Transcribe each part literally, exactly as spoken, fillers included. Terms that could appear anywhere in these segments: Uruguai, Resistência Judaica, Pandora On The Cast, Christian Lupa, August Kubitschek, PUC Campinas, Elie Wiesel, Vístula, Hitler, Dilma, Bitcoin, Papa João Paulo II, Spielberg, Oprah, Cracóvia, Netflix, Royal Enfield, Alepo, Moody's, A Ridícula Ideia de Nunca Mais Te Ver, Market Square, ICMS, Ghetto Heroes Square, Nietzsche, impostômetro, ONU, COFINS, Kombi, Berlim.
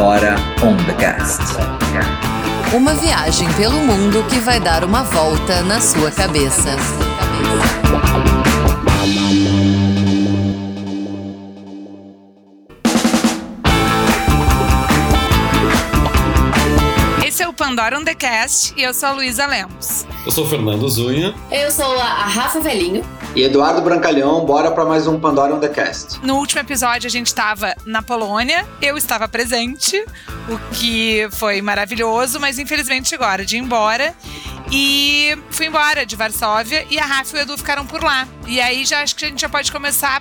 Pandora On The Cast. Uma viagem pelo mundo que vai dar uma volta na sua cabeça. Esse é o Pandora On The Cast e eu sou a Luísa Lemos. Eu sou o Fernando Zunha. Eu sou a Rafa Velhinho. E Eduardo Brancalhão, bora pra mais um Pandora On The Cast. No último episódio a gente tava na Polônia, eu estava presente, o que foi maravilhoso, mas infelizmente chegou a hora de ir embora. E fui embora de Varsóvia e a Rafa e o Edu ficaram por lá. E aí já acho que a gente já pode começar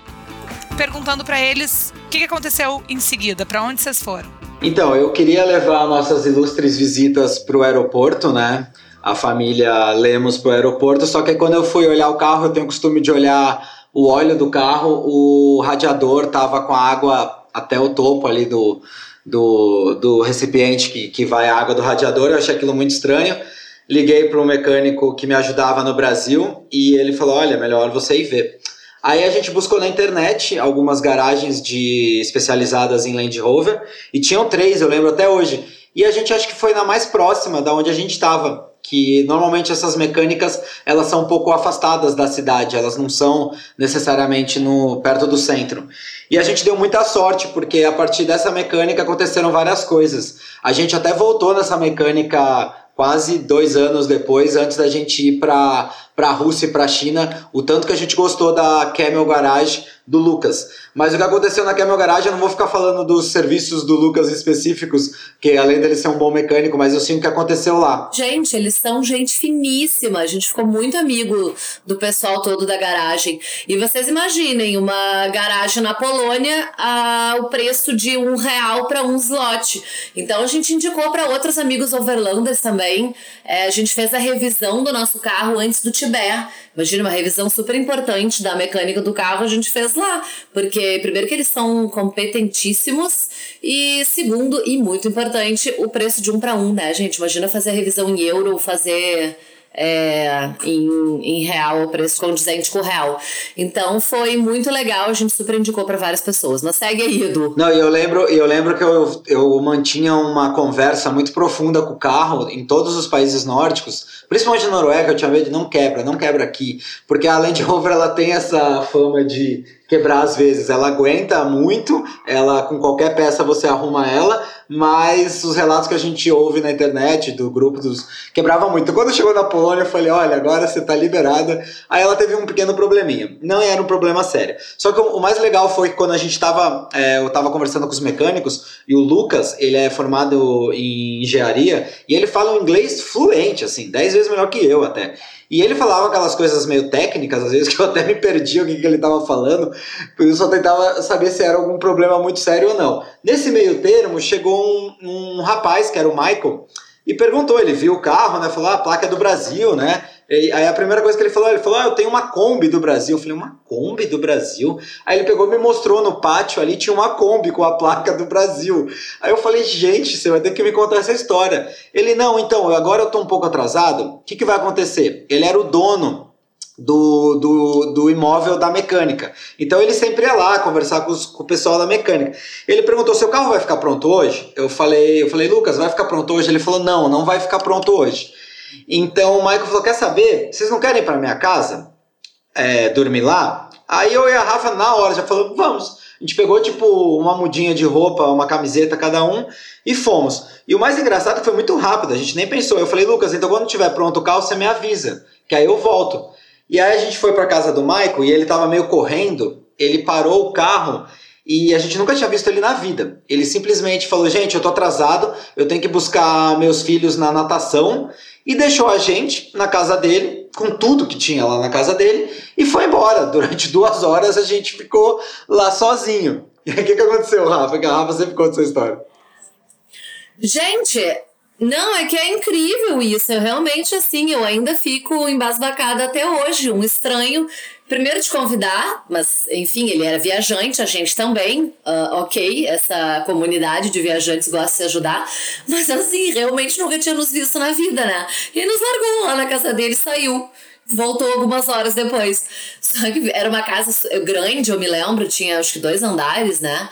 perguntando pra eles o que aconteceu em seguida, pra onde vocês foram. Então, eu queria levar nossas ilustres visitas pro aeroporto, né? A família Lemos pro aeroporto, só que quando eu fui olhar o carro, eu tenho o costume de olhar o óleo do carro, o radiador tava com a água até o topo ali do, do, do recipiente que, que vai a água do radiador, eu achei aquilo muito estranho, liguei para um mecânico que me ajudava no Brasil e ele falou, olha, melhor você ir ver. Aí a gente buscou na internet algumas garagens de, especializadas em Land Rover e tinham três, eu lembro até hoje, e a gente acho que foi na mais próxima da onde a gente estava. Que normalmente essas mecânicas elas são um pouco afastadas da cidade, elas não são necessariamente no, perto do centro. E a gente deu muita sorte, porque a partir dessa mecânica aconteceram várias coisas. A gente até voltou nessa mecânica quase dois anos depois, antes da gente ir para a Rússia e para a China, o tanto que a gente gostou da Camel Garage do Lucas. Mas o que aconteceu na Camel Garage, eu não vou ficar falando dos serviços do Lucas específicos, que além dele ser um bom mecânico, mas eu sinto que aconteceu lá. Gente, eles são gente finíssima, a gente ficou muito amigo do pessoal todo da garagem. E vocês imaginem, uma garagem na Polônia, a, o preço de um real para um slot. Então a gente indicou para outros amigos overlanders também. É, a gente fez a revisão do nosso carro antes do Tiber. Imagina, uma revisão super importante da mecânica do carro a gente fez lá. Porque, primeiro, que eles são competentíssimos. E, segundo, e muito importante, o preço de um para um, né, gente? Imagina fazer a revisão em euro, fazer... É, em, em real, o preço condizente com o real. Então foi muito legal, a gente super indicou para várias pessoas. Mas segue aí, Edu. Não, eu lembro, eu lembro que eu, eu mantinha uma conversa muito profunda com o carro em todos os países nórdicos, principalmente na Noruega. Eu tinha medo de não quebra, não quebra aqui, porque a Land Rover ela tem essa fama de quebrar às vezes, ela aguenta muito, ela com qualquer peça você arruma ela, mas os relatos que a gente ouve na internet, do grupo dos... quebrava muito. Quando chegou na Polônia eu falei, olha, agora você tá liberada. Aí ela teve um pequeno probleminha, não era um problema sério, só que o mais legal foi que quando a gente tava, é, eu tava conversando com os mecânicos, e o Lucas, ele é formado em engenharia, e ele fala um inglês fluente, assim, dez vezes melhor que eu até. E ele falava aquelas coisas meio técnicas, às vezes, que eu até me perdia o que, que ele estava falando, porque eu só tentava saber se era algum problema muito sério ou não. Nesse meio termo, chegou um, um rapaz, que era o Michael, e perguntou, ele viu o carro, né? Falou, ah, a placa é do Brasil, né? E aí a primeira coisa que ele falou, ele falou, ah, eu tenho uma Kombi do Brasil. Eu falei, uma Kombi do Brasil? Aí ele pegou e me mostrou no pátio ali, tinha uma Kombi com a placa do Brasil. Aí eu falei, gente, você vai ter que me contar essa história. Ele, não, então, agora eu tô um pouco atrasado, o que, que vai acontecer? Ele era o dono Do, do, do imóvel da mecânica. Então ele sempre ia lá conversar com, os, com o pessoal da mecânica. Ele perguntou, seu carro vai ficar pronto hoje? Eu falei, eu falei, Lucas, vai ficar pronto hoje? Ele falou, não, não vai ficar pronto hoje. Então o Michael falou, quer saber? Vocês não querem ir para minha casa? É, dormir lá? Aí eu e a Rafa na hora já falou, vamos. A gente pegou tipo uma mudinha de roupa, uma camiseta cada um e fomos. E o mais engraçado é que foi muito rápido, a gente nem pensou. Eu falei, Lucas, então quando tiver pronto o carro você me avisa, que aí eu volto. E aí a gente foi pra casa do Michael e ele tava meio correndo, ele parou o carro e a gente nunca tinha visto ele na vida. Ele simplesmente falou, gente, eu tô atrasado, eu tenho que buscar meus filhos na natação, e deixou a gente na casa dele, com tudo que tinha lá na casa dele, e foi embora. Durante duas horas a gente ficou lá sozinho. E aí o que, que aconteceu, Rafa? Que a Rafa sempre conta essa história. Gente... Não, é que é incrível isso, eu realmente, assim, eu ainda fico embasbacada até hoje, um estranho, primeiro de convidar, mas, enfim, ele era viajante, a gente também, uh, ok, essa comunidade de viajantes gosta de se ajudar, mas, assim, realmente nunca tinha nos visto na vida, né, e nos largou lá na casa dele, saiu. Voltou algumas horas depois. Só que era uma casa grande, eu me lembro, tinha acho que dois andares, né?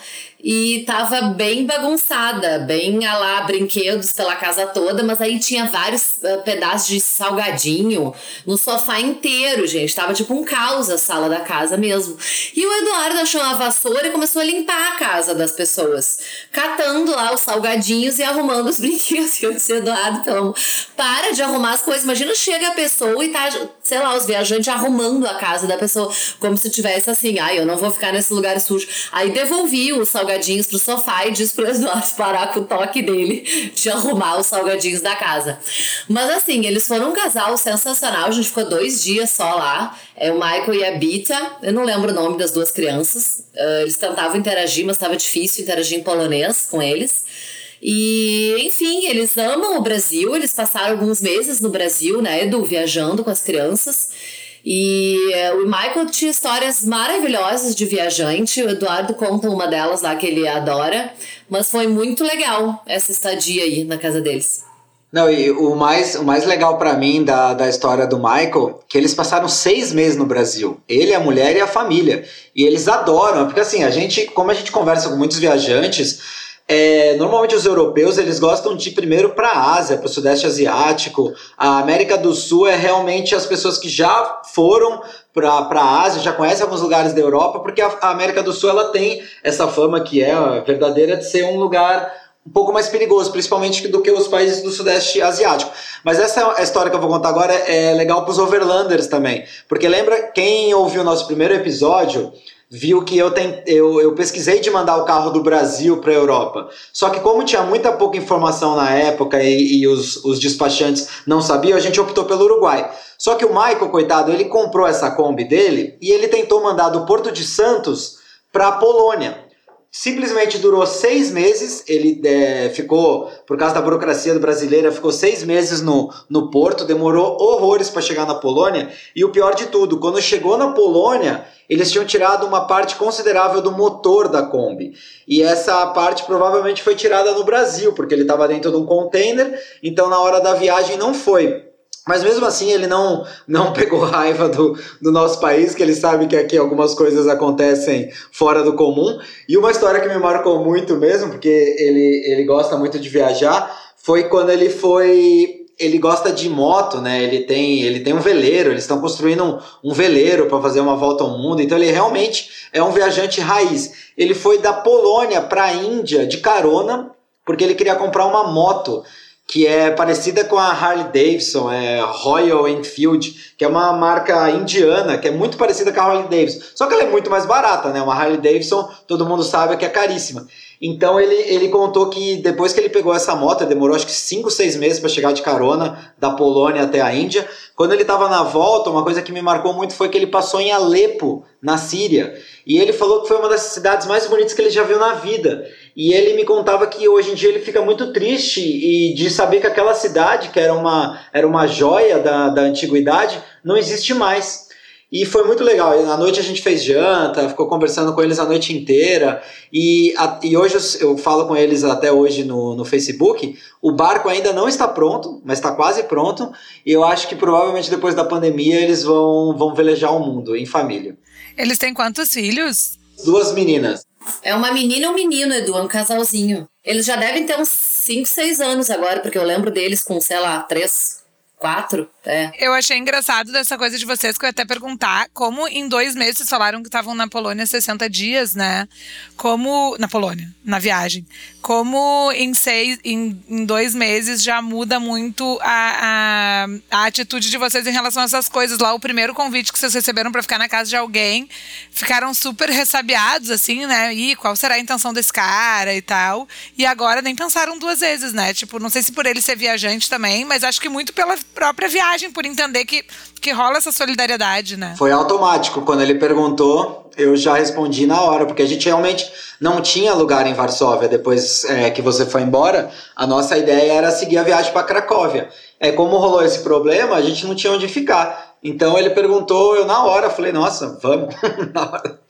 e tava bem bagunçada, bem a lá, brinquedos pela casa toda, mas aí tinha vários uh, pedaços de salgadinho no sofá inteiro, gente. Tava tipo um caos a sala da casa mesmo. E o Eduardo achou uma vassoura e começou a limpar a casa das pessoas, catando lá os salgadinhos e arrumando os brinquedos. Eu disse, Eduardo, pelo amor, para de arrumar as coisas. Imagina, chega a pessoa e tá, sei lá, os viajantes arrumando a casa da pessoa, como se tivesse assim, ai, ah, eu não vou ficar nesse lugar sujo. Aí devolvi os salgadinhos pro sofá e disse pro Eduardo parar com o toque dele de arrumar os salgadinhos da casa. Mas assim, eles foram um casal sensacional, a gente ficou dois dias só lá, é o Michael e a Bita, eu não lembro o nome das duas crianças, uh, eles tentavam interagir, mas estava difícil interagir em polonês com eles. E, enfim, eles amam o Brasil, eles passaram alguns meses no Brasil, né, Edu, viajando com as crianças. E o Michael tinha histórias maravilhosas de viajante, o Eduardo conta uma delas lá que ele adora, mas foi muito legal essa estadia aí na casa deles. Não, e o mais, o mais legal pra mim da, da história do Michael, que eles passaram seis meses no Brasil, ele, a mulher e a família, e eles adoram, porque assim, a gente, como a gente conversa com muitos viajantes, É, normalmente os europeus, eles gostam de ir primeiro para a Ásia, para o Sudeste Asiático. A América do Sul é realmente as pessoas que já foram para a Ásia, já conhecem alguns lugares da Europa, porque a, a América do Sul, ela tem essa fama que é verdadeira de ser um lugar um pouco mais perigoso, principalmente do que os países do Sudeste Asiático. Mas essa história que eu vou contar agora é legal para os overlanders também, porque lembra, quem ouviu o nosso primeiro episódio viu que eu, tem, eu, eu pesquisei de mandar o carro do Brasil para a Europa. Só que como tinha muita pouca informação na época e, e os, os despachantes não sabiam, a gente optou pelo Uruguai. Só que o Michael, coitado, ele comprou essa Kombi dele e ele tentou mandar do Porto de Santos para a Polônia. Simplesmente durou seis meses, ele é, ficou, por causa da burocracia brasileira, ficou seis meses no, no Porto, demorou horrores para chegar na Polônia. E o pior de tudo, quando chegou na Polônia, eles tinham tirado uma parte considerável do motor da Kombi. E essa parte provavelmente foi tirada no Brasil, porque ele estava dentro de um container, então na hora da viagem não foi. Mas mesmo assim ele não, não pegou raiva do, do nosso país, que ele sabe que aqui algumas coisas acontecem fora do comum. E uma história que me marcou muito mesmo, porque ele, ele gosta muito de viajar, foi quando ele foi... Ele gosta de moto, né? Ele tem, ele tem um veleiro, eles estão construindo um, um veleiro para fazer uma volta ao mundo. Então ele realmente é um viajante raiz. Ele foi da Polônia para a Índia de carona, porque ele queria comprar uma moto que é parecida com a Harley Davidson, é Royal Enfield, que é uma marca indiana, que é muito parecida com a Harley Davidson. Só que ela é muito mais barata, né? Uma Harley Davidson, todo mundo sabe que é caríssima. Então ele, ele contou que depois que ele pegou essa moto, demorou acho que cinco, seis meses para chegar de carona da Polônia até a Índia. Quando ele estava na volta, uma coisa que me marcou muito foi que ele passou em Alepo, na Síria. E ele falou que foi uma das cidades mais bonitas que ele já viu na vida. E ele me contava que hoje em dia ele fica muito triste e de saber que aquela cidade, que era uma, era uma joia da, da antiguidade, não existe mais. E foi muito legal, na noite a gente fez janta, ficou conversando com eles a noite inteira, e, a, e hoje eu, eu falo com eles até hoje no, no Facebook, o barco ainda não está pronto, mas está quase pronto, e eu acho que provavelmente depois da pandemia eles vão, vão velejar o mundo, em família. Eles têm quantos filhos? Duas meninas. É uma menina e um menino, Edu, é um casalzinho. Eles já devem ter uns cinco, seis anos agora, porque eu lembro deles com, sei lá, três... Quatro? É. Eu achei engraçado dessa coisa de vocês, que eu ia até perguntar como em dois meses vocês falaram que estavam na Polônia sessenta dias, né? Como... Na Polônia, na viagem. Como em, seis, em, em dois meses já muda muito a, a, a atitude de vocês em relação a essas coisas. Lá o primeiro convite que vocês receberam pra ficar na casa de alguém, ficaram super ressabiados, assim, né? E qual será a intenção desse cara e tal. E agora nem pensaram duas vezes, né? Tipo, não sei se por ele ser viajante também, mas acho que muito pela própria viagem, por entender que, que rola essa solidariedade, né? Foi automático. Quando ele perguntou, eu já respondi na hora, porque a gente realmente não tinha lugar em Varsóvia. Depois é, que você foi embora, a nossa ideia era seguir a viagem para Cracóvia. É, como rolou esse problema, a gente não tinha onde ficar. Então ele perguntou, eu na hora falei, nossa, vamos.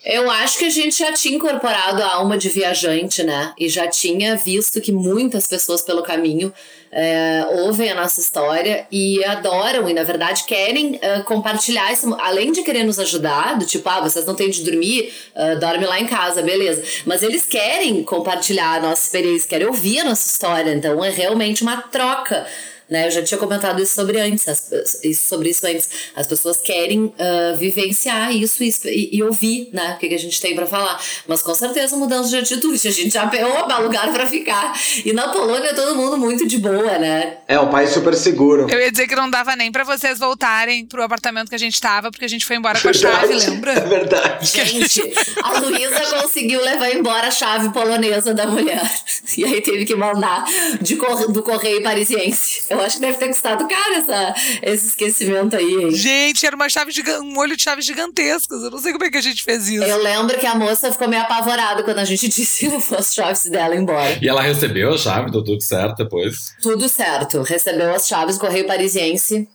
Eu acho que a gente já tinha incorporado a alma de viajante, né? E já tinha visto que muitas pessoas pelo caminho é, ouvem a nossa história e adoram e, na verdade, querem é, compartilhar isso. Além de querer nos ajudar, do tipo, ah, vocês não têm de dormir, uh, dorme lá em casa, beleza. Mas eles querem compartilhar a nossa experiência, querem ouvir a nossa história. Então é realmente uma troca. Né, eu já tinha comentado isso sobre antes, as, isso, sobre isso antes. As pessoas querem uh, vivenciar isso e, e, e ouvir, né, o que, que a gente tem para falar. Mas com certeza mudança de atitude. A gente já pegou lugar para ficar. E na Polônia todo mundo muito de boa, né? É um país super seguro. Eu ia dizer que não dava nem para vocês voltarem pro apartamento que a gente tava, porque a gente foi embora com a chave, lembra? É verdade. Gente, a Luísa conseguiu levar embora a chave polonesa da mulher. E aí teve que mandar de cor, do correio parisiense. Eu acho que deve ter custado caro essa, esse esquecimento aí, hein? Gente, era uma chave giga- um olho de chaves gigantescas. Eu não sei como é que a gente fez isso. Eu lembro que a moça ficou meio apavorada quando a gente disse que levou as chaves dela embora. E ela recebeu a chave, deu tudo certo depois? Tudo certo. Recebeu as chaves, correio parisiense,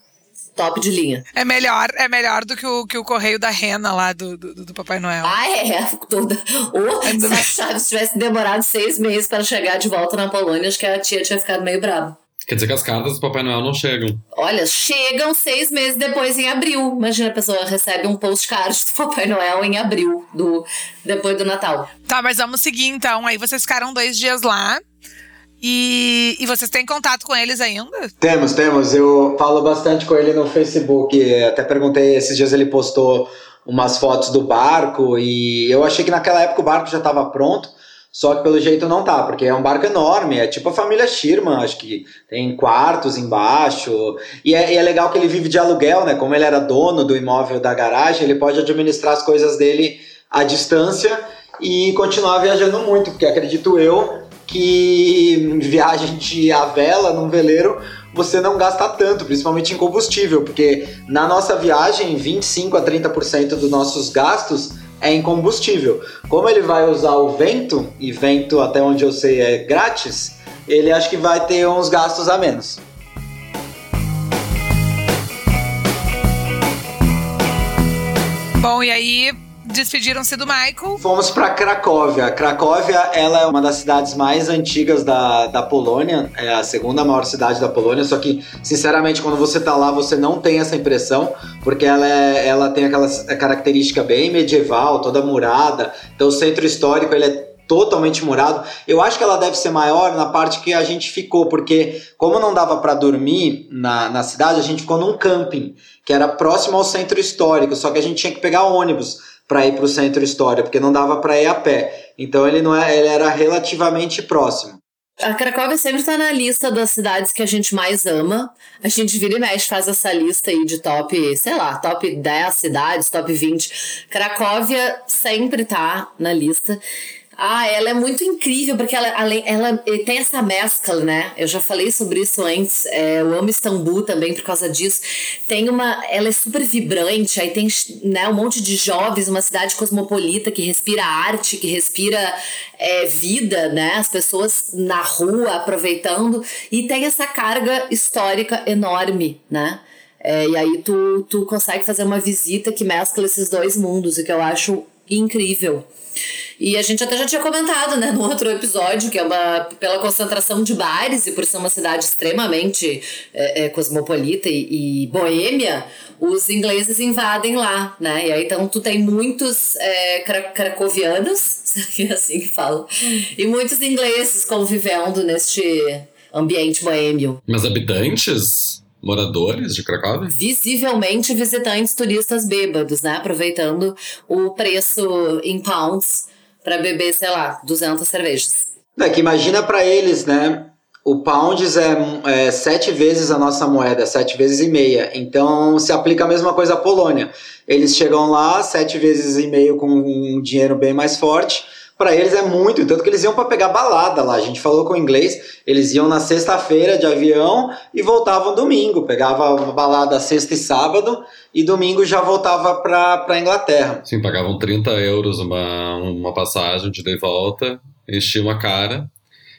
top de linha. É melhor, é melhor do que o, que o correio da Rena lá do, do, do Papai Noel. Ah, é. Toda... Ou é do... se as chaves tivessem demorado seis meses para chegar de volta na Polônia, acho que a tia tinha ficado meio brava. Quer dizer que as cartas do Papai Noel não chegam. Olha, chegam seis meses depois, em abril. Imagina, a pessoa recebe um postcard do Papai Noel em abril, do, depois do Natal. Tá, mas vamos seguir então. Aí vocês ficaram dois dias lá. E, e vocês têm contato com eles ainda? Temos, temos. Eu falo bastante com ele no Facebook. Até perguntei, esses dias ele postou umas fotos do barco. E eu achei que naquela época o barco já estava pronto. Só que pelo jeito não tá, porque é um barco enorme, é tipo a família Schirman, acho que tem quartos embaixo, e é, e é legal que ele vive de aluguel, né, como ele era dono do imóvel da garagem, ele pode administrar as coisas dele à distância e continuar viajando muito, porque acredito eu que viagem de a vela num veleiro você não gasta tanto, principalmente em combustível, porque na nossa viagem vinte e cinco a trinta por cento dos nossos gastos é incombustível. Como ele vai usar o vento, e vento até onde eu sei é grátis, ele acho que vai ter uns gastos a menos. Bom, e aí despediram-se do Michael. Fomos para Cracóvia. Cracóvia, ela é uma das cidades mais antigas da, da Polônia, é a segunda maior cidade da Polônia, só que, sinceramente, quando você tá lá, você não tem essa impressão, porque ela, é, ela tem aquela característica bem medieval, toda murada, então o centro histórico, ele é totalmente murado. Eu acho que ela deve ser maior na parte que a gente ficou, porque como não dava para dormir na, na cidade, a gente ficou num camping, que era próximo ao centro histórico, só que a gente tinha que pegar ônibus para ir para o centro histórico, porque não dava para ir a pé. Então ele, não é, ele era relativamente próximo. A Cracóvia sempre está na lista das cidades que a gente mais ama. A gente vira e mexe, faz essa lista aí de top, sei lá, top dez cidades, top vinte. Cracóvia sempre tá na lista. Ah, ela é muito incrível, porque ela, ela, ela tem essa mescla, né? Eu já falei sobre isso antes. É, eu amo Istambul também por causa disso. Tem uma... Ela é super vibrante. Aí tem, né, um monte de jovens, uma cidade cosmopolita que respira arte, que respira é, vida, né? As pessoas na rua aproveitando. E tem essa carga histórica enorme, né? É, e aí tu, tu consegue fazer uma visita que mescla esses dois mundos, o que eu acho incrível. E a gente até já tinha comentado, né, no outro episódio, que é uma, pela concentração de bares e por ser uma cidade extremamente é, é, cosmopolita e, e boêmia, os ingleses invadem lá, né? E aí então tu tem muitos é, cracovianos, é assim que falam, e muitos ingleses convivendo neste ambiente boêmio. Mas habitantes... Moradores de Cracóvia? Visivelmente visitantes turistas bêbados, né? Aproveitando o preço em pounds para beber, sei lá, duzentas cervejas. É que imagina para eles, né? O pounds é, é sete vezes a nossa moeda, sete vezes e meia. Então se aplica a mesma coisa à Polônia. Eles chegam lá sete vezes e meio com um dinheiro bem mais forte. Para eles é muito, tanto que eles iam para pegar balada lá, a gente falou com o inglês, eles iam na sexta-feira de avião e voltavam domingo, pegava balada sexta e sábado e domingo já voltava para a Inglaterra. Sim, pagavam trinta euros uma, uma passagem de ida e volta, enchiam a cara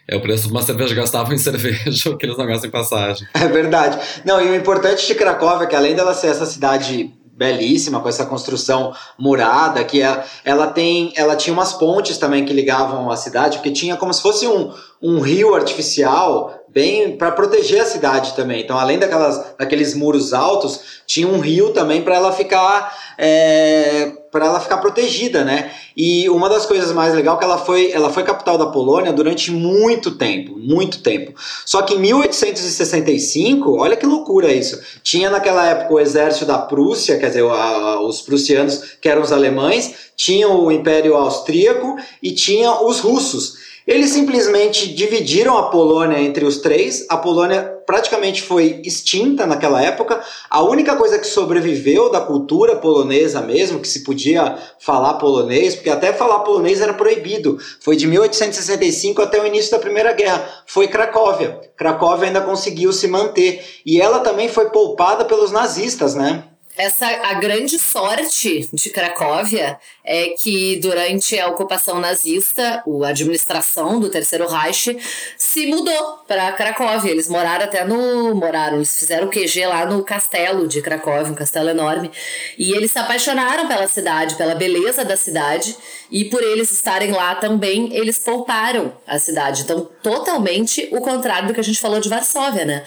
É o preço de uma cerveja, gastavam em cerveja o que eles não gastam em passagem. É verdade. Não, e o importante de Cracóvia é que, além dela ser essa cidade belíssima, com essa construção murada, que ela, ela, tem, ela tinha umas pontes também que ligavam a cidade, porque tinha como se fosse um, um rio artificial, bem para proteger a cidade também. Então, além daquelas, daqueles muros altos, tinha um rio também para ela ficar é, para ela ficar protegida, né? E uma das coisas mais legais é que ela foi, ela foi capital da Polônia durante muito tempo, muito tempo. Só que em mil oitocentos e sessenta e cinco, olha que loucura isso, tinha naquela época o exército da Prússia, quer dizer, a, a, os prussianos, que eram os alemães, tinha o Império Austríaco e tinha os russos. Eles simplesmente dividiram a Polônia entre os três, a Polônia praticamente foi extinta naquela época, a única coisa que sobreviveu da cultura polonesa mesmo, que se podia falar polonês, porque até falar polonês era proibido, foi de mil oitocentos e sessenta e cinco até o início da Primeira Guerra, foi Cracóvia. Cracóvia ainda conseguiu se manter, e ela também foi poupada pelos nazistas, né? Essa, a grande sorte de Cracóvia é que durante a ocupação nazista, a administração do Terceiro Reich se mudou para Cracóvia. Eles moraram até no... moraram, eles fizeram o Q G lá no castelo de Cracóvia, um castelo enorme. E eles se apaixonaram pela cidade, pela beleza da cidade. E por eles estarem lá também, eles pouparam a cidade. Então, totalmente o contrário do que a gente falou de Varsóvia, né?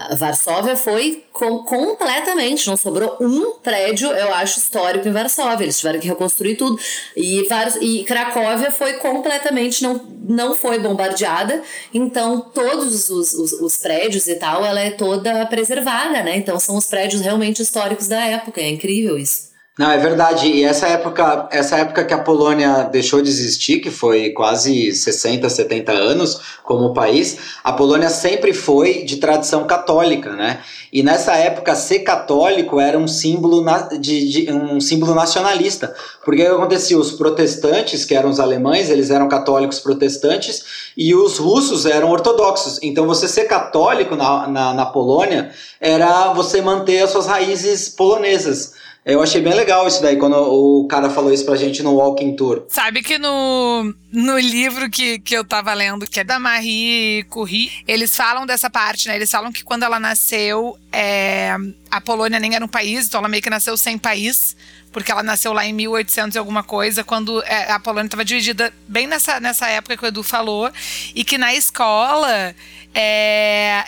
A Varsóvia foi com, completamente, não sobrou um prédio, eu acho, histórico em Varsóvia. Eles tiveram que reconstruir tudo. E, e Cracóvia foi completamente, não, não foi bombardeada. Então, todos os, os, os prédios e tal, ela é toda preservada, né? Então, são os prédios realmente históricos da época. É incrível isso. Não, é verdade. E essa época, essa época que a Polônia deixou de existir, que foi quase sessenta, setenta anos como país, a Polônia sempre foi de tradição católica, né? E nessa época ser católico era um símbolo, na, de, de, um símbolo nacionalista. Porque o que acontecia? Os protestantes, que eram os alemães, eles eram católicos protestantes, e os russos eram ortodoxos. Então você ser católico na, na, na Polônia era você manter as suas raízes polonesas. Eu achei bem legal isso daí, quando o cara falou isso pra gente no Walking Tour. Sabe que no, no livro que, que eu tava lendo, que é da Marie Curie, eles falam dessa parte, né? Eles falam que quando ela nasceu, é, a Polônia nem era um país, então ela meio que nasceu sem país, porque ela nasceu lá em mil e oitocentos e alguma coisa, quando a Polônia estava dividida bem nessa, nessa época que o Edu falou, e que na escola... É,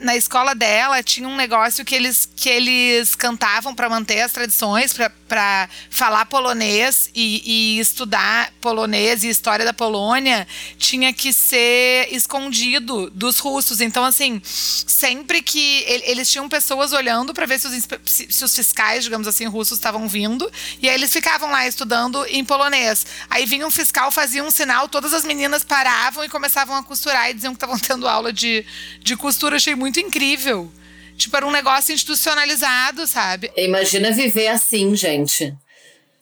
na escola dela tinha um negócio que eles, que eles cantavam para manter as tradições, para falar polonês e, e estudar polonês e história da Polônia, tinha que ser escondido dos russos. Então, assim, sempre que eles tinham pessoas olhando para ver se os, se os fiscais, digamos assim, russos estavam vindo, e aí eles ficavam lá estudando em polonês. Aí vinha um fiscal, fazia um sinal, todas as meninas paravam e começavam a costurar e diziam que estavam tendo aula de, de costura. Achei muito incrível. Tipo, era um negócio institucionalizado, sabe? Imagina viver assim, gente.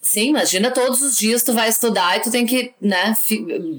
Sim, imagina todos os dias tu vai estudar e tu tem que, né,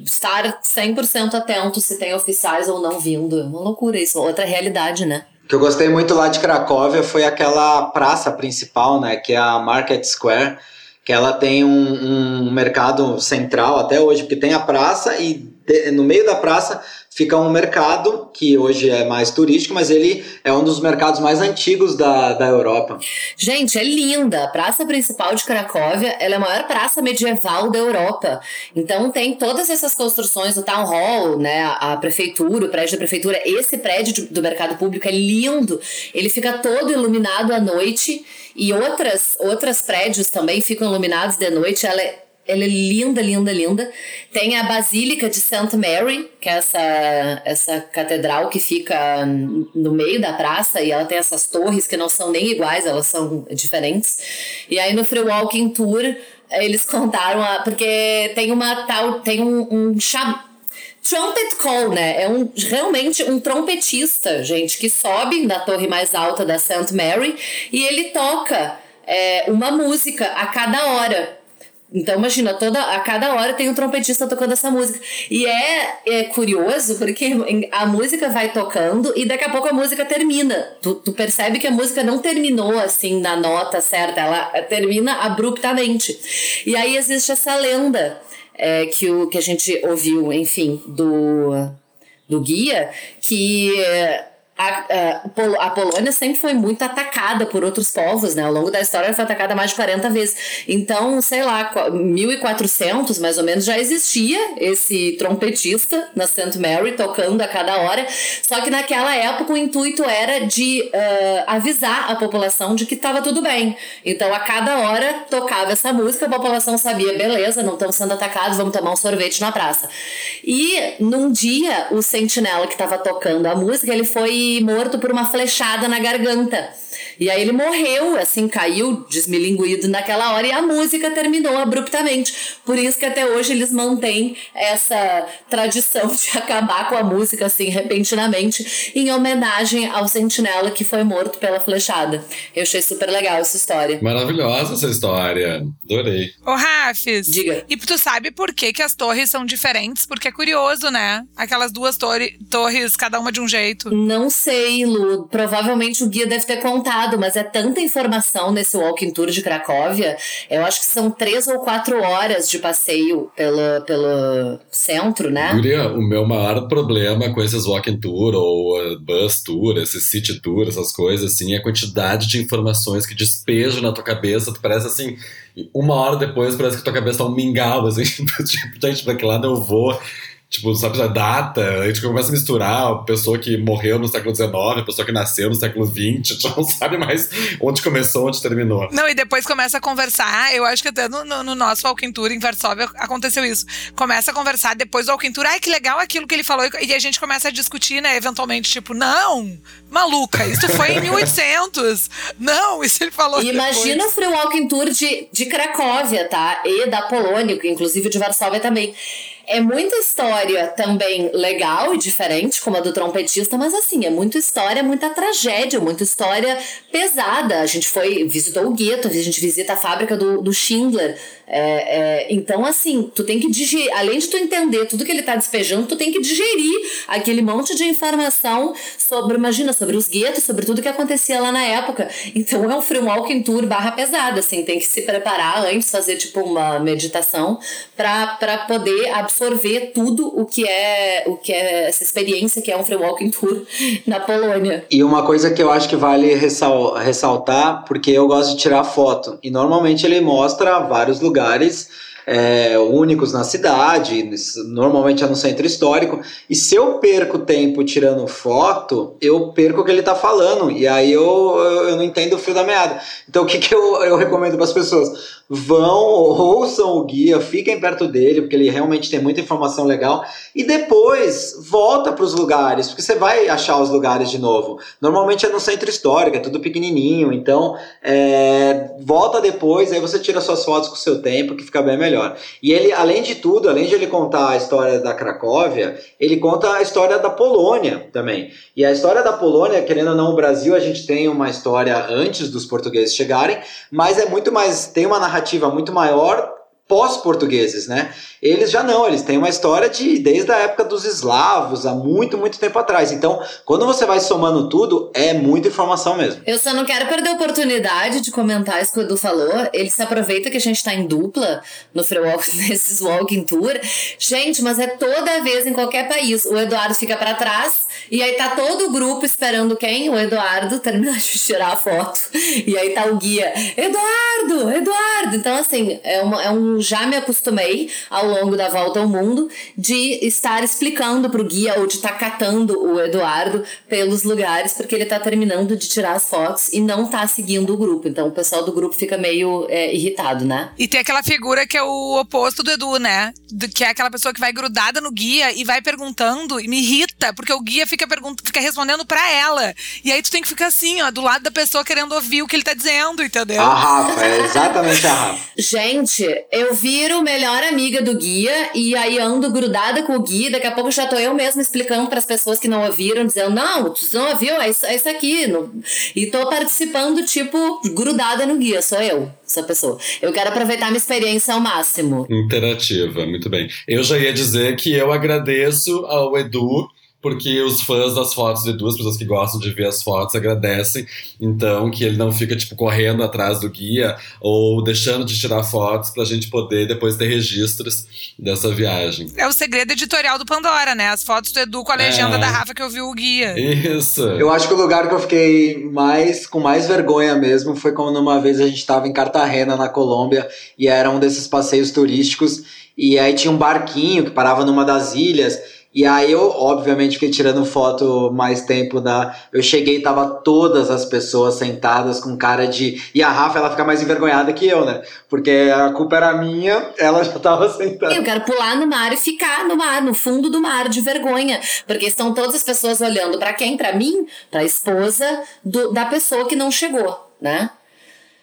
estar cem por cento atento se tem oficiais ou não vindo. É uma loucura isso, outra realidade, né? O que eu gostei muito lá de Cracóvia foi aquela praça principal, né, que é a Market Square, que ela tem um, um mercado central até hoje, porque tem a praça e no meio da praça fica um mercado que hoje é mais turístico, mas ele é um dos mercados mais antigos da, da Europa. Gente, é linda. A praça principal de Cracóvia, ela é a maior praça medieval da Europa. Então tem todas essas construções, o Town Hall, né, a prefeitura, o prédio da prefeitura. Esse prédio do mercado público é lindo. Ele fica todo iluminado à noite e outras, outros prédios também ficam iluminados de noite. Ela é Ela é linda, linda, linda. Tem a Basílica de Saint Mary, que é essa, essa catedral que fica no meio da praça, e ela tem essas torres que não são nem iguais, elas são diferentes. E aí no Free Walking Tour, eles contaram... A, porque tem uma tal... Tem um... um chab... Trumpet call, né? É um, realmente um trompetista, gente, que sobe da torre mais alta da Saint Mary e ele toca é, uma música a cada hora. Então, imagina, toda, a cada hora tem um trompetista tocando essa música. E é, é curioso, porque a música vai tocando e daqui a pouco a música termina. Tu, tu percebe que a música não terminou, assim, na nota certa. Ela termina abruptamente. E aí existe essa lenda é, que, o, que a gente ouviu, enfim, do... do guia, que a, a, a Polônia sempre foi muito atacada por outros povos, né? Ao longo da história ela foi atacada mais de quarenta vezes. Então, sei lá, mil e quatrocentos mais ou menos já existia esse trompetista na Saint Mary tocando a cada hora, só que naquela época o intuito era de uh, avisar a população de que estava tudo bem. Então a cada hora tocava essa música, a população sabia, beleza, não estão sendo atacados, vamos tomar um sorvete na praça. E num dia o sentinela que estava tocando a música, ele foi morto por uma flechada na garganta. E aí ele morreu, assim, caiu desmilinguido naquela hora, e a música terminou abruptamente. Por isso que até hoje eles mantêm essa tradição de acabar com a música, assim, repentinamente, em homenagem ao sentinela que foi morto pela flechada. Eu achei super legal essa história. Maravilhosa essa história. Adorei. Ô, Rafis. Diga. E tu sabe por que, que as torres são diferentes? Porque é curioso, né? Aquelas duas torre, torres, cada uma de um jeito. Não sei, Lu. Provavelmente o guia deve ter contado, mas é tanta informação nesse walking tour de Cracóvia. Eu acho que são três ou quatro horas de passeio pelo, pelo centro, né? Guria, o meu maior problema com esses walking tour ou bus tour, esses city tour, essas coisas assim, é a quantidade de informações que despejam na tua cabeça. Tu parece assim, uma hora depois parece que tua cabeça tá um mingau, assim, tipo, gente, pra que lado eu vou? Tipo, sabe, a data, a gente começa a misturar a pessoa que morreu no século dezenove, a pessoa que nasceu no século vinte, a gente não sabe mais onde começou, onde terminou. Não, e depois começa a conversar, eu acho que até no, no nosso Walking Tour em Varsóvia aconteceu isso. Começa a conversar, depois do Walking Tour, ai, que legal aquilo que ele falou, e a gente começa a discutir, né, eventualmente, tipo, não, maluca, isso foi em mil e oitocentos, não, isso ele falou e depois. Imagina o Walking Tour de, de Cracóvia, tá, e da Polônia, inclusive de Varsóvia também. É muita história também legal e diferente, como a do trompetista, mas assim, é muita história, muita tragédia, muita história pesada. A gente foi, visitou o gueto, a gente visita a fábrica do, do Schindler. É, é, então, assim, tu tem que digerir, além de tu entender tudo que ele tá despejando, tu tem que digerir aquele monte de informação sobre, imagina, sobre os guetos, sobre tudo que acontecia lá na época. Então é um free walking tour barra pesada, assim, tem que se preparar antes, fazer tipo uma meditação pra, pra poder absorver tudo o que é o que é essa experiência que é um free walking tour na Polônia. E uma coisa que eu acho que vale ressal- ressaltar, porque eu gosto de tirar foto, e normalmente ele mostra vários lugares lugares é, únicos na cidade, normalmente é no centro histórico, e se eu perco tempo tirando foto, eu perco o que ele tá falando, e aí eu, eu, eu não entendo o fio da meada. Então o que, que eu, eu recomendo para as pessoas? Vão, ouçam o guia, fiquem perto dele, porque ele realmente tem muita informação legal, e depois volta para os lugares, porque você vai achar os lugares de novo. Normalmente é no centro histórico, é tudo pequenininho, então é, volta depois, aí você tira suas fotos com o seu tempo, que fica bem melhor. E ele, além de tudo, além de ele contar a história da Cracóvia, ele conta a história da Polônia também. E a história da Polônia, querendo ou não, o Brasil, a gente tem uma história antes dos portugueses chegarem, mas é muito mais, tem uma narrativa narrativa muito maior pós-portugueses, né? Eles já não, eles têm uma história de desde a época dos eslavos, há muito, muito tempo atrás. Então, quando você vai somando tudo, é muita informação mesmo. Eu só não quero perder a oportunidade de comentar isso que o Edu falou. Ele se aproveita que a gente tá em dupla no free walk, nesses walking tour. Gente, mas é toda vez em qualquer país. O Eduardo fica pra trás e aí tá todo o grupo esperando quem? O Eduardo terminar de tirar a foto. E aí tá o guia. Eduardo! Eduardo! Então, assim, é, uma, é um já me acostumei ao longo da volta ao mundo de estar explicando pro guia ou de estar catando o Eduardo pelos lugares, porque ele tá terminando de tirar as fotos e não tá seguindo o grupo, então o pessoal do grupo fica meio é, irritado, né? E tem aquela figura que é o oposto do Edu, né? Do, que é aquela pessoa que vai grudada no guia e vai perguntando, e me irrita, porque o guia fica, pergunt- fica respondendo pra ela, e aí tu tem que ficar assim, ó, do lado da pessoa querendo ouvir o que ele tá dizendo, entendeu? A Rafa, é exatamente a Rafa. Gente, eu Eu viro melhor amiga do guia e aí ando grudada com o guia. Daqui a pouco já tô eu mesma explicando para as pessoas que não ouviram, dizendo, não, tu não ouviu, é isso, é isso aqui. Não. E tô participando, tipo, grudada no guia, sou eu, essa pessoa. Eu quero aproveitar minha experiência ao máximo. Interativa, muito bem. Eu já ia dizer que eu agradeço ao Edu porque os fãs das fotos de duas pessoas que gostam de ver as fotos agradecem, então que ele não fica, tipo, correndo atrás do guia ou deixando de tirar fotos pra gente poder depois ter registros dessa viagem. É o segredo editorial do Pandora, né? As fotos do Edu com a legenda é. da Rafa que eu vi o guia. Isso. Eu acho que o lugar que eu fiquei mais, com mais vergonha mesmo foi quando uma vez a gente tava em Cartagena, na Colômbia, e era um desses passeios turísticos, e aí tinha um barquinho que parava numa das ilhas. E aí eu, obviamente, fiquei tirando foto mais tempo da... Eu cheguei e tava todas as pessoas sentadas com cara de... E a Rafa, ela fica mais envergonhada que eu, né? Porque a culpa era minha, ela já tava sentada. Eu quero pular no mar e ficar no mar, no fundo do mar, de vergonha. Porque estão todas as pessoas olhando pra quem? Pra mim? Pra esposa do, da pessoa que não chegou, né?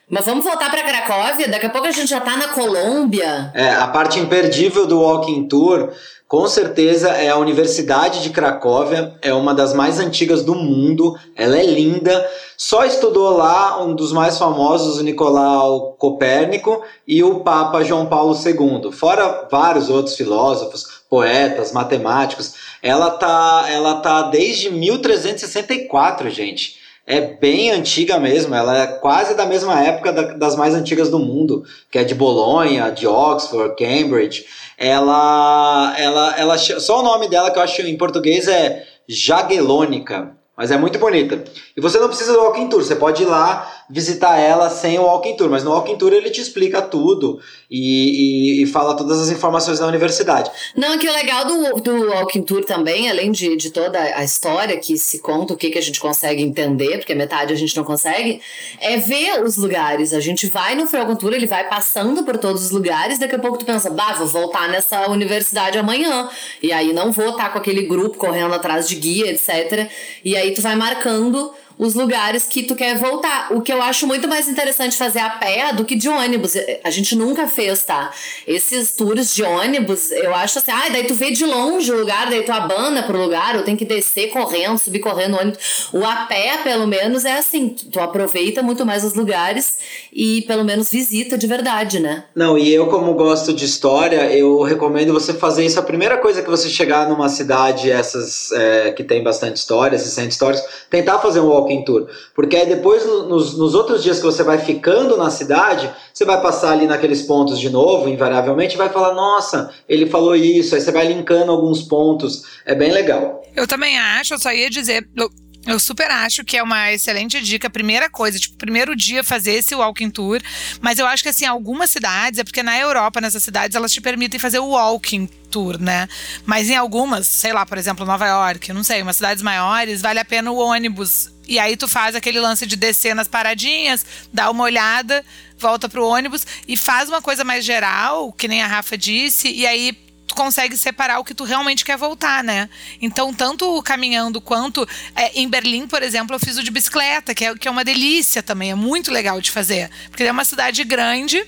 Mas vamos voltar pra Cracóvia? Daqui a pouco a gente já tá na Colômbia. É, a parte imperdível do Walking Tour... Com certeza é a Universidade de Cracóvia, é uma das mais antigas do mundo, ela é linda, só estudou lá um dos mais famosos, o Nicolau Copérnico, e o Papa João Paulo segundo, fora vários outros filósofos, poetas, matemáticos. Ela tá, ela tá desde mil trezentos e sessenta e quatro, gente. É bem antiga mesmo, ela é quase da mesma época da, das mais antigas do mundo, que é de Bolonha, de Oxford, Cambridge. Ela, ela, ela, só o nome dela que eu acho em português é Jagiellônica, mas é muito bonita. E você não precisa do Walking Tour, você pode ir lá visitar ela sem o Walking Tour, mas no Walking Tour ele te explica tudo e, e, e fala todas as informações da universidade. Não, que o legal do, do Walking Tour também, além de, de toda a história que se conta, o que, que a gente consegue entender, porque metade a gente não consegue, é ver os lugares. A gente vai no Walking Tour, ele vai passando por todos os lugares, daqui a pouco tu pensa, bah, vou voltar nessa universidade amanhã, e aí não vou estar com aquele grupo correndo atrás de guia, etcétera. E aí tu vai marcando os lugares que tu quer voltar. O que eu acho muito mais interessante fazer a pé do que de ônibus. A gente nunca fez, tá? Esses tours de ônibus, eu acho assim, ah, daí tu vê de longe o lugar, daí tu abana pro lugar, ou tem que descer correndo, subir correndo o ônibus. O a pé, pelo menos, é assim, tu aproveita muito mais os lugares e pelo menos visita de verdade, né? Não, e eu, como gosto de história, eu recomendo você fazer isso. A primeira coisa que você chegar numa cidade, essas é, que tem bastante história, esses centros históricos, tentar fazer um walking tour, porque aí depois nos, nos outros dias que você vai ficando na cidade, você vai passar ali naqueles pontos de novo, invariavelmente, e vai falar, nossa, ele falou isso, aí você vai linkando alguns pontos, é bem legal. Eu também acho, eu só ia dizer, eu, eu super acho que é uma excelente dica, primeira coisa, tipo, primeiro dia fazer esse walking tour, mas eu acho que assim, algumas cidades, é porque na Europa, nessas cidades, elas te permitem fazer o walking tour, né? Mas em algumas, sei lá, por exemplo, Nova York, não sei, umas cidades maiores, vale a pena o ônibus. E aí tu faz aquele lance de descer nas paradinhas, dá uma olhada, volta pro ônibus e faz uma coisa mais geral, que nem a Rafa disse, e aí tu consegue separar o que tu realmente quer voltar, né? Então, tanto caminhando quanto... É, em Berlim, por exemplo, eu fiz o de bicicleta, que é, que é uma delícia também, é muito legal de fazer. Porque é uma cidade grande...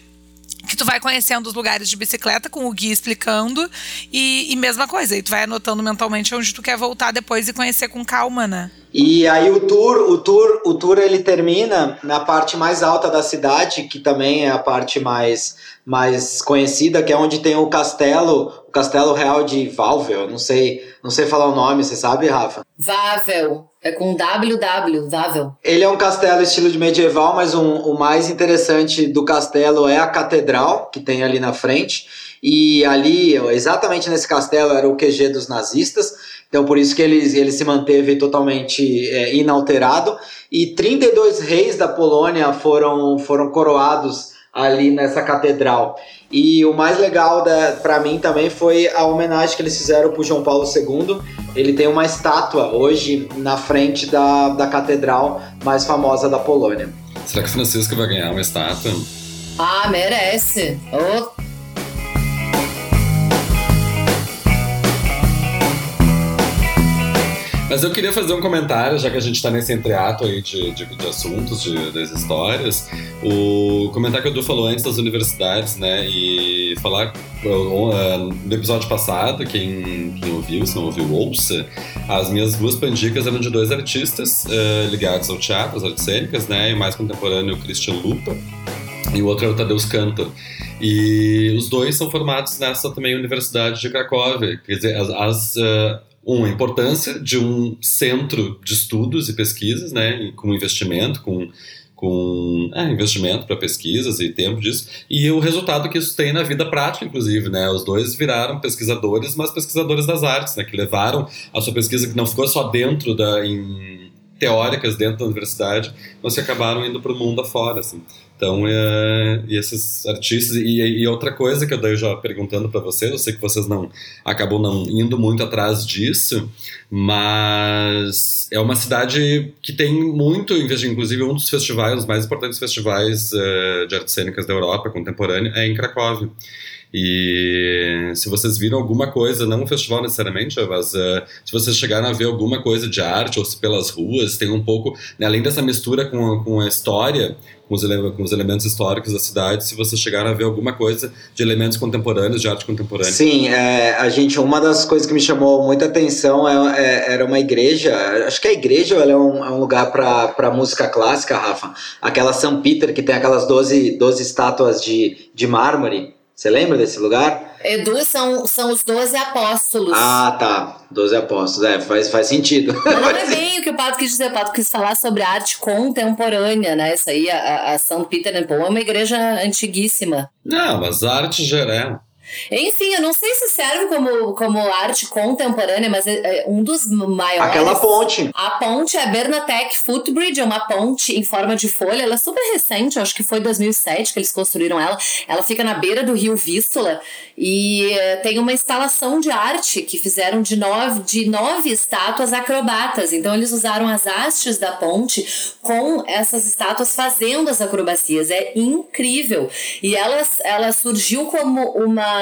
que tu vai conhecendo os lugares de bicicleta com o guia explicando e, e mesma coisa, aí tu vai anotando mentalmente onde tu quer voltar depois e conhecer com calma, né? E aí o tour, o tour, o tour ele termina na parte mais alta da cidade, que também é a parte mais, mais conhecida, que é onde tem o castelo, o Castelo Real de Wawel, não sei, não sei falar o nome, você sabe, Rafa? Wawel. É com W W, Wawel. Ele é um castelo estilo de medieval, mas um, o mais interessante do castelo é a catedral, que tem ali na frente. E ali, exatamente nesse castelo, era o Q G dos nazistas. Então, por isso que ele, ele se manteve totalmente é, inalterado. E trinta e dois reis da Polônia foram, foram coroados ali nessa catedral. E o mais legal para mim também foi a homenagem que eles fizeram para o João Paulo segundo. Ele tem uma estátua hoje na frente da, da catedral mais famosa da Polônia. Será que o Francisco vai ganhar uma estátua? Ah, merece! Oh. Mas eu queria fazer um comentário, já que a gente tá nesse entreato aí de, de, de assuntos, de, das histórias. O comentário que o Edu falou antes das universidades, né? E falar no episódio passado, quem, quem ouviu, se não ouviu, ouça. As minhas duas pandicas eram de dois artistas uh, ligados ao teatro, às artes cênicas, né? E o mais contemporâneo, o Christian Lupa. E o outro é o Tadeus Cantor. E os dois são formados nessa também Universidade de Cracóvia. Quer dizer, as... as uh, uma importância de um centro de estudos e pesquisas, né, com investimento, com, com é, investimento para pesquisas e tempo disso, e o resultado que isso tem na vida prática, inclusive, né, os dois viraram pesquisadores, mas pesquisadores das artes, né, que levaram a sua pesquisa, que não ficou só dentro da... Em, teóricas dentro da universidade, mas que acabaram indo para o mundo afora, assim. Então, é, e esses artistas... E, e outra coisa que eu dei já perguntando para vocês, eu sei que vocês não acabam não indo muito atrás disso, mas é uma cidade que tem muito, inclusive um dos festivais, os mais importantes festivais uh, de artes cênicas da Europa contemporânea é em Cracóvia. E se vocês viram alguma coisa, não um festival necessariamente, mas uh, se vocês chegaram a ver alguma coisa de arte, ou se pelas ruas, tem um pouco, né, além dessa mistura com a, com a história, com os, ele- com os elementos históricos da cidade, se vocês chegaram a ver alguma coisa de elementos contemporâneos, de arte contemporânea. Sim, é, a gente, uma das coisas que me chamou muita atenção é, é, era uma igreja, acho que a igreja ela é, um, é um lugar para para música clássica, Rafa, aquela São Peter, que tem aquelas doze, doze estátuas de, de mármore. Você lembra desse lugar? Edu, são, são os doze apóstolos. Ah, tá. doze apóstolos. É, faz, faz sentido. Mas não é bem o que o Pato quis dizer. O Pato quis falar sobre a arte contemporânea, né? Isso aí, a, a São Peter and Paul é uma igreja antiguíssima. Não, mas a arte geral. Enfim, eu não sei se serve como, como arte contemporânea, mas é um dos maiores... Aquela ponte. A ponte é a Bernatec Footbridge, é uma ponte em forma de folha, ela é super recente, acho que foi em dois mil e sete que eles construíram ela. Ela fica na beira do rio Vístula e tem uma instalação de arte que fizeram de nove, de nove estátuas acrobatas. Então eles usaram as hastes da ponte com essas estátuas fazendo as acrobacias. É incrível. E ela, ela surgiu como uma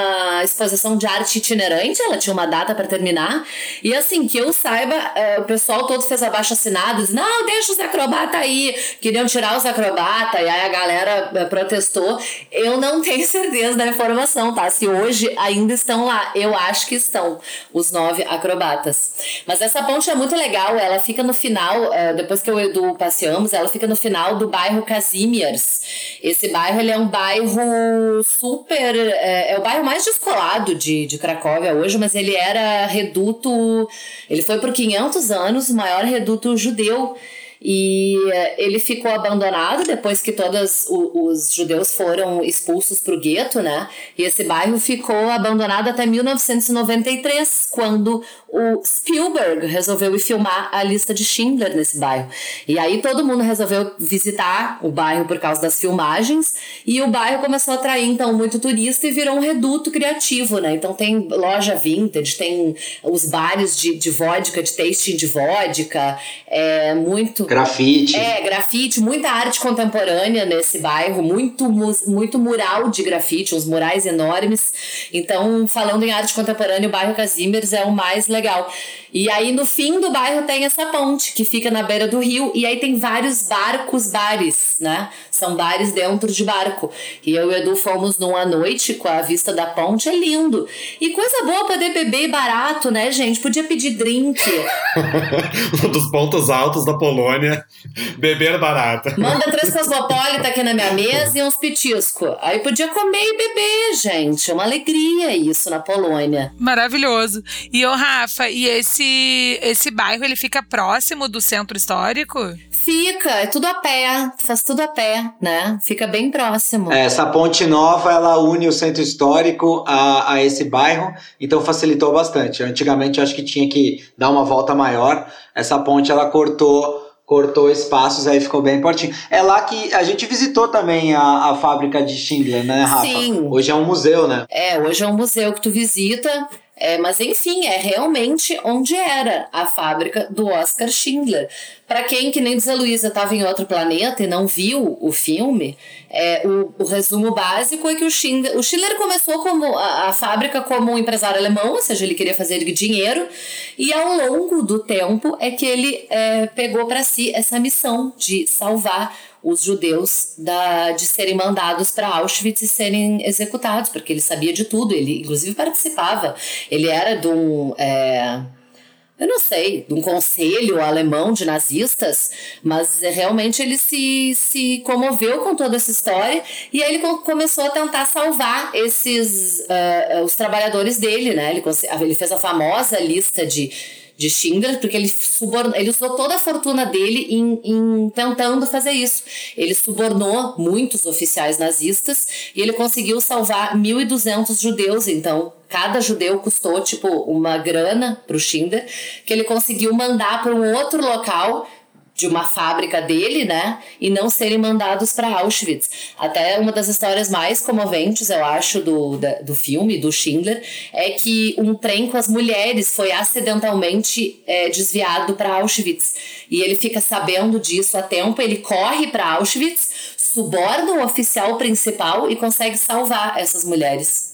exposição de arte itinerante, ela tinha uma data para terminar, e assim, que eu saiba, o pessoal todo fez abaixo-assinado, disse, não, deixa os acrobatas aí, queriam tirar os acrobatas, e aí a galera protestou. Eu não tenho certeza da informação, tá? Se hoje ainda estão lá, eu acho que estão os nove acrobatas. Mas essa ponte é muito legal, ela fica no final, depois que eu e o Edu passeamos, ela fica no final do bairro Kazimierz. Esse bairro, ele é um bairro super... é, é o bairro mais descolado de, de Cracóvia hoje, mas ele era reduto, ele foi por quinhentos anos o maior reduto judeu, e ele ficou abandonado depois que todos os judeus foram expulsos para o gueto, né? E esse bairro ficou abandonado até mil novecentos e noventa e três, quando o Spielberg resolveu ir filmar A Lista de Schindler nesse bairro. E aí todo mundo resolveu visitar o bairro por causa das filmagens, e o bairro começou a atrair então muito turista e virou um reduto criativo, né? Então tem loja vintage, tem os bares de, de vodka, de tasting de vodka, é muito... grafite. É, grafite, muita arte contemporânea nesse bairro, muito, muito mural de grafite, uns murais enormes. Então, falando em arte contemporânea, o bairro Kazimierz é o mais legal. E aí, no fim do bairro, tem essa ponte, que fica na beira do rio, e aí tem vários barcos, bares, né? São bares dentro de barco. E eu e o Edu fomos numa noite, com a vista da ponte, é lindo. E coisa boa poder beber barato, né, gente? Podia pedir drink. Um dos pontos altos da Polônia. Beber barata. Manda três cosmopolitas aqui na minha mesa e uns petiscos. Aí podia comer e beber, gente. É uma alegria isso na Polônia. Maravilhoso. E ô, Rafa, e esse, esse bairro, ele fica próximo do centro histórico? Fica, é tudo a pé. Faz tudo a pé, né? Fica bem próximo. É, essa ponte nova, ela une o centro histórico a, a esse bairro, então facilitou bastante. Antigamente, eu acho que tinha que dar uma volta maior. Essa ponte, ela cortou... cortou espaços, aí ficou bem pertinho. É lá que a gente visitou também a, a fábrica de Schindler, né, Rafa? Sim. Hoje é um museu, né? É, hoje é um museu que tu visita, é, mas enfim, é realmente onde era a fábrica do Oscar Schindler. Pra quem, que nem diz a Luísa, estava em outro planeta e não viu o filme, é, o, o resumo básico é que o Schindler, o Schindler começou como a, a fábrica como um empresário alemão, ou seja, ele queria fazer dinheiro, e ao longo do tempo é que ele é, pegou para si essa missão de salvar os judeus da, de serem mandados para Auschwitz e serem executados, porque ele sabia de tudo, ele inclusive participava, ele era de um... É, eu não sei, de um conselho alemão de nazistas, mas realmente ele se, se comoveu com toda essa história e aí ele começou a tentar salvar esses, uh, os trabalhadores dele, né? Ele, ele fez a famosa lista de, de Schindler, porque ele, subornou, ele usou toda a fortuna dele em, em tentando fazer isso. Ele subornou muitos oficiais nazistas e ele conseguiu salvar mil e duzentos judeus, então... Cada judeu custou, tipo, uma grana pro Schindler, que ele conseguiu mandar para um outro local de uma fábrica dele, né? E não serem mandados para Auschwitz. Até uma das histórias mais comoventes, eu acho, do, da, do filme, do Schindler, é que um trem com as mulheres foi acidentalmente é, desviado para Auschwitz. E ele fica sabendo disso a tempo, ele corre para Auschwitz, suborna o oficial principal e consegue salvar essas mulheres.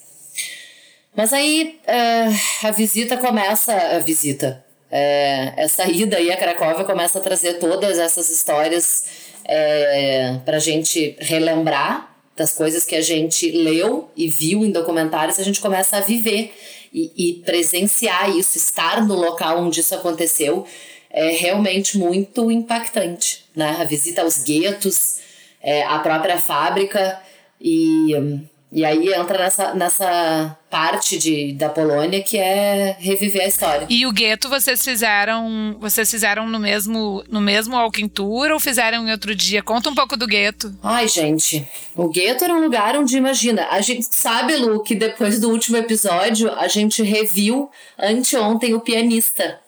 Mas aí uh, a visita começa, a visita, uh, essa ida aí a Cracóvia começa a trazer todas essas histórias uh, pra gente relembrar das coisas que a gente leu e viu em documentários, a gente começa a viver e, e presenciar isso, estar no local onde isso aconteceu, é realmente muito impactante, né? A visita aos guetos, é, a própria fábrica e... Um, E aí entra nessa, nessa parte de, da Polônia que é reviver a história. E o gueto vocês fizeram, vocês fizeram no mesmo, no mesmo walking tour ou fizeram em outro dia? Conta um pouco do gueto. Ai, gente, o gueto era um lugar onde, imagina, a gente sabe, Lu, que depois do último episódio a gente reviu anteontem O Pianista.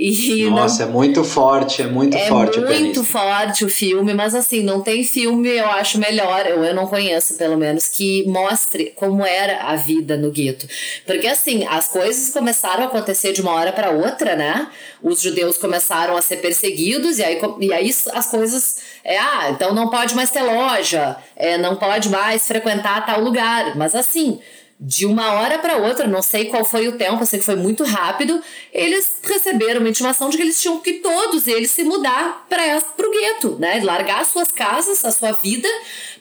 E Nossa, não... é muito forte, é muito é forte. É muito forte o filme, mas assim, não tem filme, eu acho, melhor, eu, eu não conheço pelo menos, que mostre como era a vida no gueto. Porque assim, as coisas começaram a acontecer de uma hora para outra, né? Os judeus começaram a ser perseguidos e aí, e aí as coisas... É, ah, então não pode mais ter loja, é, não pode mais frequentar tal lugar, mas assim... De uma hora para outra, não sei qual foi o tempo, eu sei que foi muito rápido, eles receberam uma intimação de que eles tinham que todos eles se mudar para o gueto, né? Largar suas casas, a sua vida,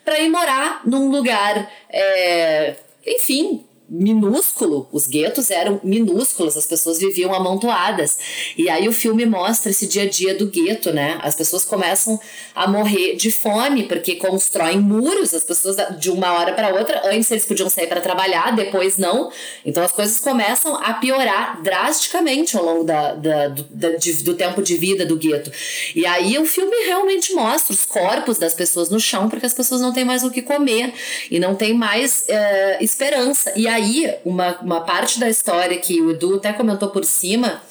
para ir morar num lugar, é, enfim, minúsculo. Os guetos eram minúsculos, as pessoas viviam amontoadas. E aí o filme mostra esse dia a dia do gueto, né? As pessoas começam a morrer de fome porque constroem muros, as pessoas de uma hora para outra, antes eles podiam sair para trabalhar, depois não. Então as coisas começam a piorar drasticamente ao longo da, da, do, da, de, do tempo de vida do gueto. E aí o filme realmente mostra os corpos das pessoas no chão porque as pessoas não têm mais o que comer e não têm mais é, esperança. E aí aí, uma, uma parte da história que o Edu até comentou por cima,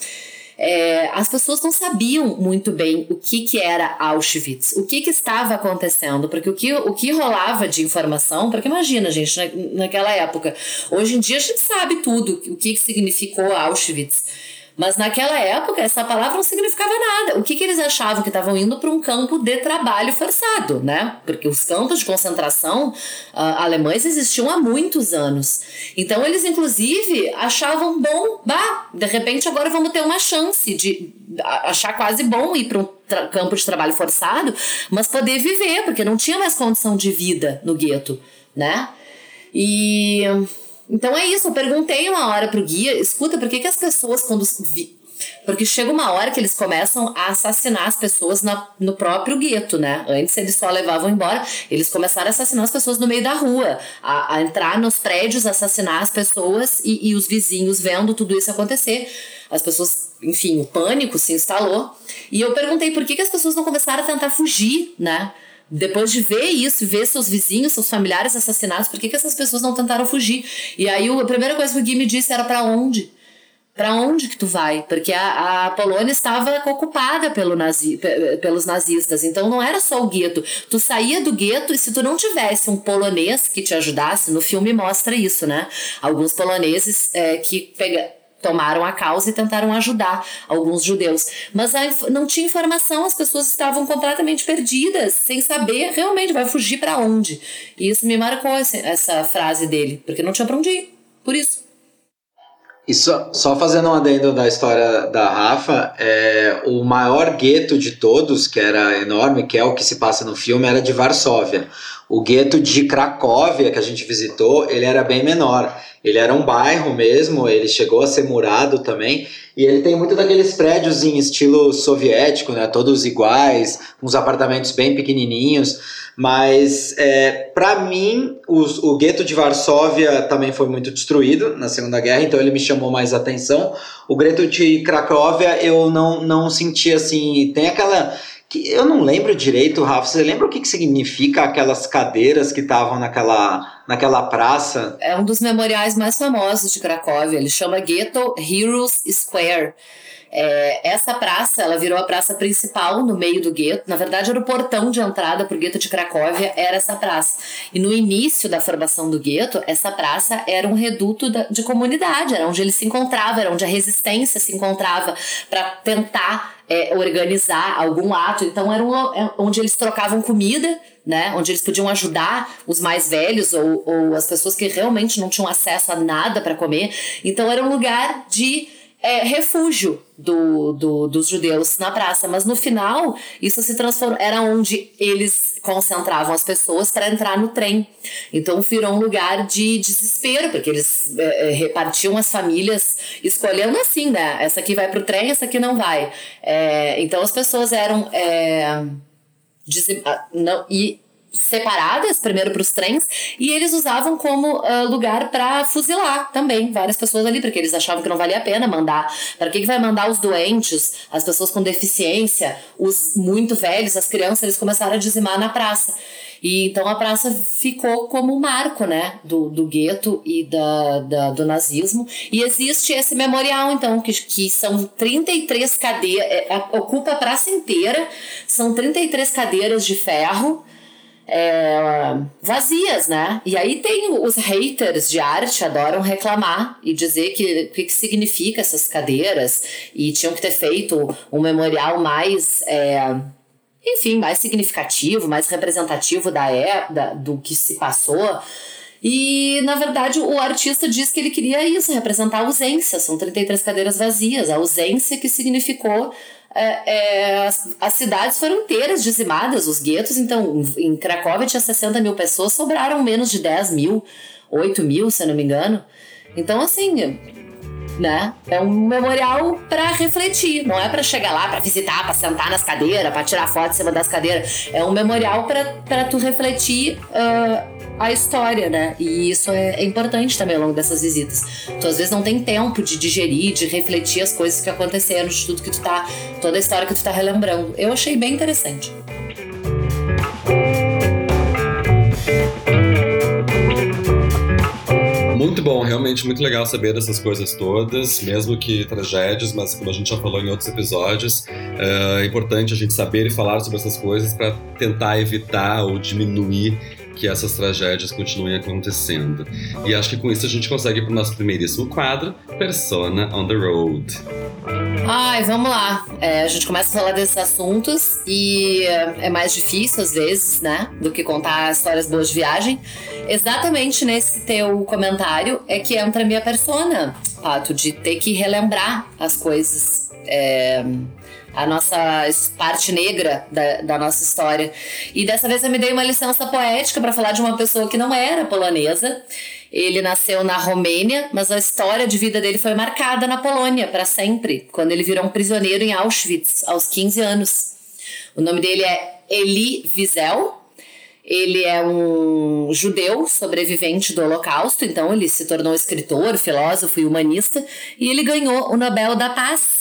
é, as pessoas não sabiam muito bem o que, que era Auschwitz, o que, que estava acontecendo, porque o que, o que rolava de informação, porque imagina, gente, na, naquela época, hoje em dia a gente sabe tudo, o que, que significou Auschwitz, mas naquela época essa palavra não significava nada. O que, que eles achavam? Que estavam indo para um campo de trabalho forçado, né? Porque os campos de concentração uh, alemães existiam há muitos anos. Então eles, inclusive, achavam bom, bah, de repente agora vamos ter uma chance de achar quase bom ir para um tra- campo de trabalho forçado, mas poder viver, porque não tinha mais condição de vida no gueto, né? E... Então é isso, eu perguntei uma hora pro guia, escuta, por que que as pessoas quando... Vi... Porque chega uma hora que eles começam a assassinar as pessoas na, no próprio gueto, né? Antes eles só levavam embora, eles começaram a assassinar as pessoas no meio da rua, a, a entrar nos prédios, assassinar as pessoas e, e os vizinhos vendo tudo isso acontecer. As pessoas, enfim, o pânico se instalou. E eu perguntei por que que as pessoas não começaram a tentar fugir, né? Depois de ver isso, ver seus vizinhos, seus familiares assassinados, por que que essas pessoas não tentaram fugir? E aí a primeira coisa que o Gui me disse era pra onde? Pra onde que tu vai? Porque a, a Polônia estava ocupada pelo nazi, pe, pelos nazistas, então não era só o gueto. Tu saía do gueto e se tu não tivesse um polonês que te ajudasse, no filme mostra isso, né? Alguns poloneses é, que pega, tomaram a causa e tentaram ajudar alguns judeus, mas a, não tinha informação, as pessoas estavam completamente perdidas, sem saber realmente vai fugir para onde, e isso me marcou assim, essa frase dele, porque não tinha para onde ir, por isso. E só, só fazendo um adendo da história da Rafa, é, o maior gueto de todos, que era enorme, que é o que se passa no filme, era de Varsóvia. O gueto de Cracóvia, que a gente visitou, ele era bem menor. Ele era um bairro mesmo, ele chegou a ser murado também. E ele tem muito daqueles prédios em estilo soviético, né? Todos iguais, uns apartamentos bem pequenininhos. Mas, é, para mim, os, o gueto de Varsóvia também foi muito destruído na Segunda Guerra, então ele me chamou mais atenção. O gueto de Cracóvia eu não, não senti assim... Tem aquela... Que eu não lembro direito, Rafa, você lembra o que, que significa aquelas cadeiras que estavam naquela, naquela praça? É um dos memoriais mais famosos de Cracóvia, ele chama Ghetto Heroes Square. É, essa praça, ela virou a praça principal no meio do gueto. Na verdade, era o portão de entrada para o gueto de Cracóvia, era essa praça. E no início da formação do gueto, essa praça era um reduto da, de comunidade, era onde ele se encontrava, era onde a resistência se encontrava para tentar é, organizar algum ato. Então, era um, onde eles trocavam comida, né? Onde eles podiam ajudar os mais velhos ou, ou as pessoas que realmente não tinham acesso a nada para comer. Então, era um lugar de... É, refúgio do, do, dos judeus na praça, mas no final isso se transformou, era onde eles concentravam as pessoas para entrar no trem, então virou um lugar de desespero, porque eles é, repartiam as famílias escolhendo assim, né, essa aqui vai pro trem, essa aqui não vai, é, então as pessoas eram é, dizem, não, e separadas, primeiro para os trens, e eles usavam como uh, lugar para fuzilar também várias pessoas ali, porque eles achavam que não valia a pena mandar. Para que, que vai mandar os doentes, as pessoas com deficiência, os muito velhos, as crianças? Eles começaram a dizimar na praça. E então a praça ficou como um marco, né, do, do gueto e da, da, do nazismo. E existe esse memorial, então, que, que são trinta e três cadeiras, é, é, ocupa a praça inteira, são trinta e três cadeiras de ferro. É, vazias, né? E aí tem os haters de arte, adoram reclamar e dizer que o que, que significa essas cadeiras, e tinham que ter feito um memorial mais é, enfim, mais significativo, mais representativo da época, do que se passou. E, na verdade, o artista diz que ele queria isso, representar a ausência. São trinta e três cadeiras vazias, a ausência que significou é, é, as, as cidades foram inteiras dizimadas, os guetos. Então, em, em Cracóvia tinha sessenta mil pessoas, sobraram menos de dez mil, oito mil, se eu não me engano. Então, assim, né, é um memorial para refletir, não é para chegar lá, para visitar, para sentar nas cadeiras, para tirar foto em cima das cadeiras. É um memorial para tu refletir uh, a história, né? E isso é importante também ao longo dessas visitas. Tu às vezes não tem tempo de digerir, de refletir as coisas que aconteceram, de tudo que tu tá, toda a história que tu tá relembrando. Eu achei bem interessante. Muito bom, realmente muito legal saber dessas coisas todas, mesmo que tragédias, mas como a gente já falou em outros episódios, é importante a gente saber e falar sobre essas coisas para tentar evitar ou diminuir que essas tragédias continuem acontecendo. E acho que com isso a gente consegue para o nosso primeiríssimo quadro, Persona on the Road. Ai, vamos lá. É, a gente começa a falar desses assuntos e é mais difícil, às vezes, né, do que contar histórias boas de viagem. Exatamente nesse teu comentário é que entra a minha persona, o fato de ter que relembrar as coisas, é... a nossa parte negra da, da nossa história. E dessa vez eu me dei uma licença poética para falar de uma pessoa que não era polonesa. Ele nasceu na Romênia, mas a história de vida dele foi marcada na Polônia para sempre, quando ele virou um prisioneiro em Auschwitz, aos quinze anos. O nome dele é Elie Wiesel. Ele é um judeu sobrevivente do Holocausto, então ele se tornou escritor, filósofo e humanista, e ele ganhou o Nobel da Paz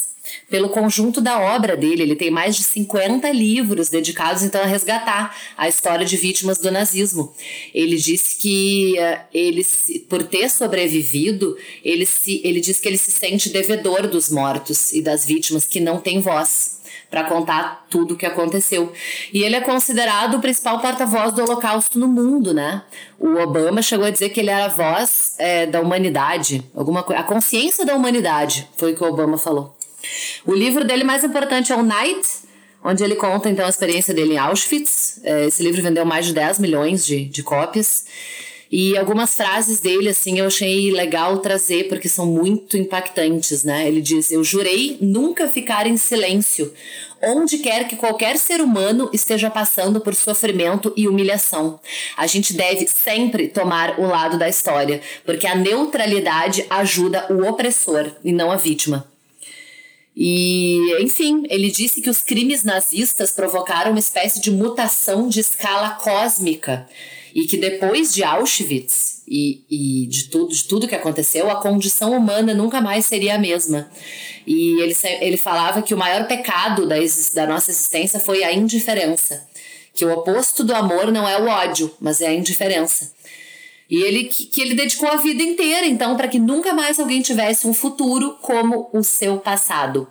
pelo conjunto da obra dele. Ele tem mais de cinquenta livros dedicados, então, a resgatar a história de vítimas do nazismo. Ele disse que ele, por ter sobrevivido, ele, se, ele diz que ele se sente devedor dos mortos e das vítimas que não têm voz para contar tudo o que aconteceu. E ele é considerado o principal porta-voz do Holocausto no mundo, né? O Obama chegou a dizer que ele era a voz é, da humanidade, alguma coisa, a consciência da humanidade, foi o que o Obama falou. O livro dele mais importante é o Night, onde ele conta então a experiência dele em Auschwitz. Esse livro vendeu mais de dez milhões de, de cópias. E algumas frases dele, assim, eu achei legal trazer, porque são muito impactantes, né? Ele diz: eu jurei nunca ficar em silêncio, onde quer que qualquer ser humano esteja passando por sofrimento e humilhação. A gente deve sempre tomar o lado da história, porque a neutralidade ajuda o opressor e não a vítima. E, enfim, ele disse que os crimes nazistas provocaram uma espécie de mutação de escala cósmica, e que depois de Auschwitz e, e de, tudo, de tudo que aconteceu, a condição humana nunca mais seria a mesma. E ele, ele falava que o maior pecado da, da nossa existência foi a indiferença, que o oposto do amor não é o ódio, mas é a indiferença. E ele, que, que ele dedicou a vida inteira, então, para que nunca mais alguém tivesse um futuro como o seu passado.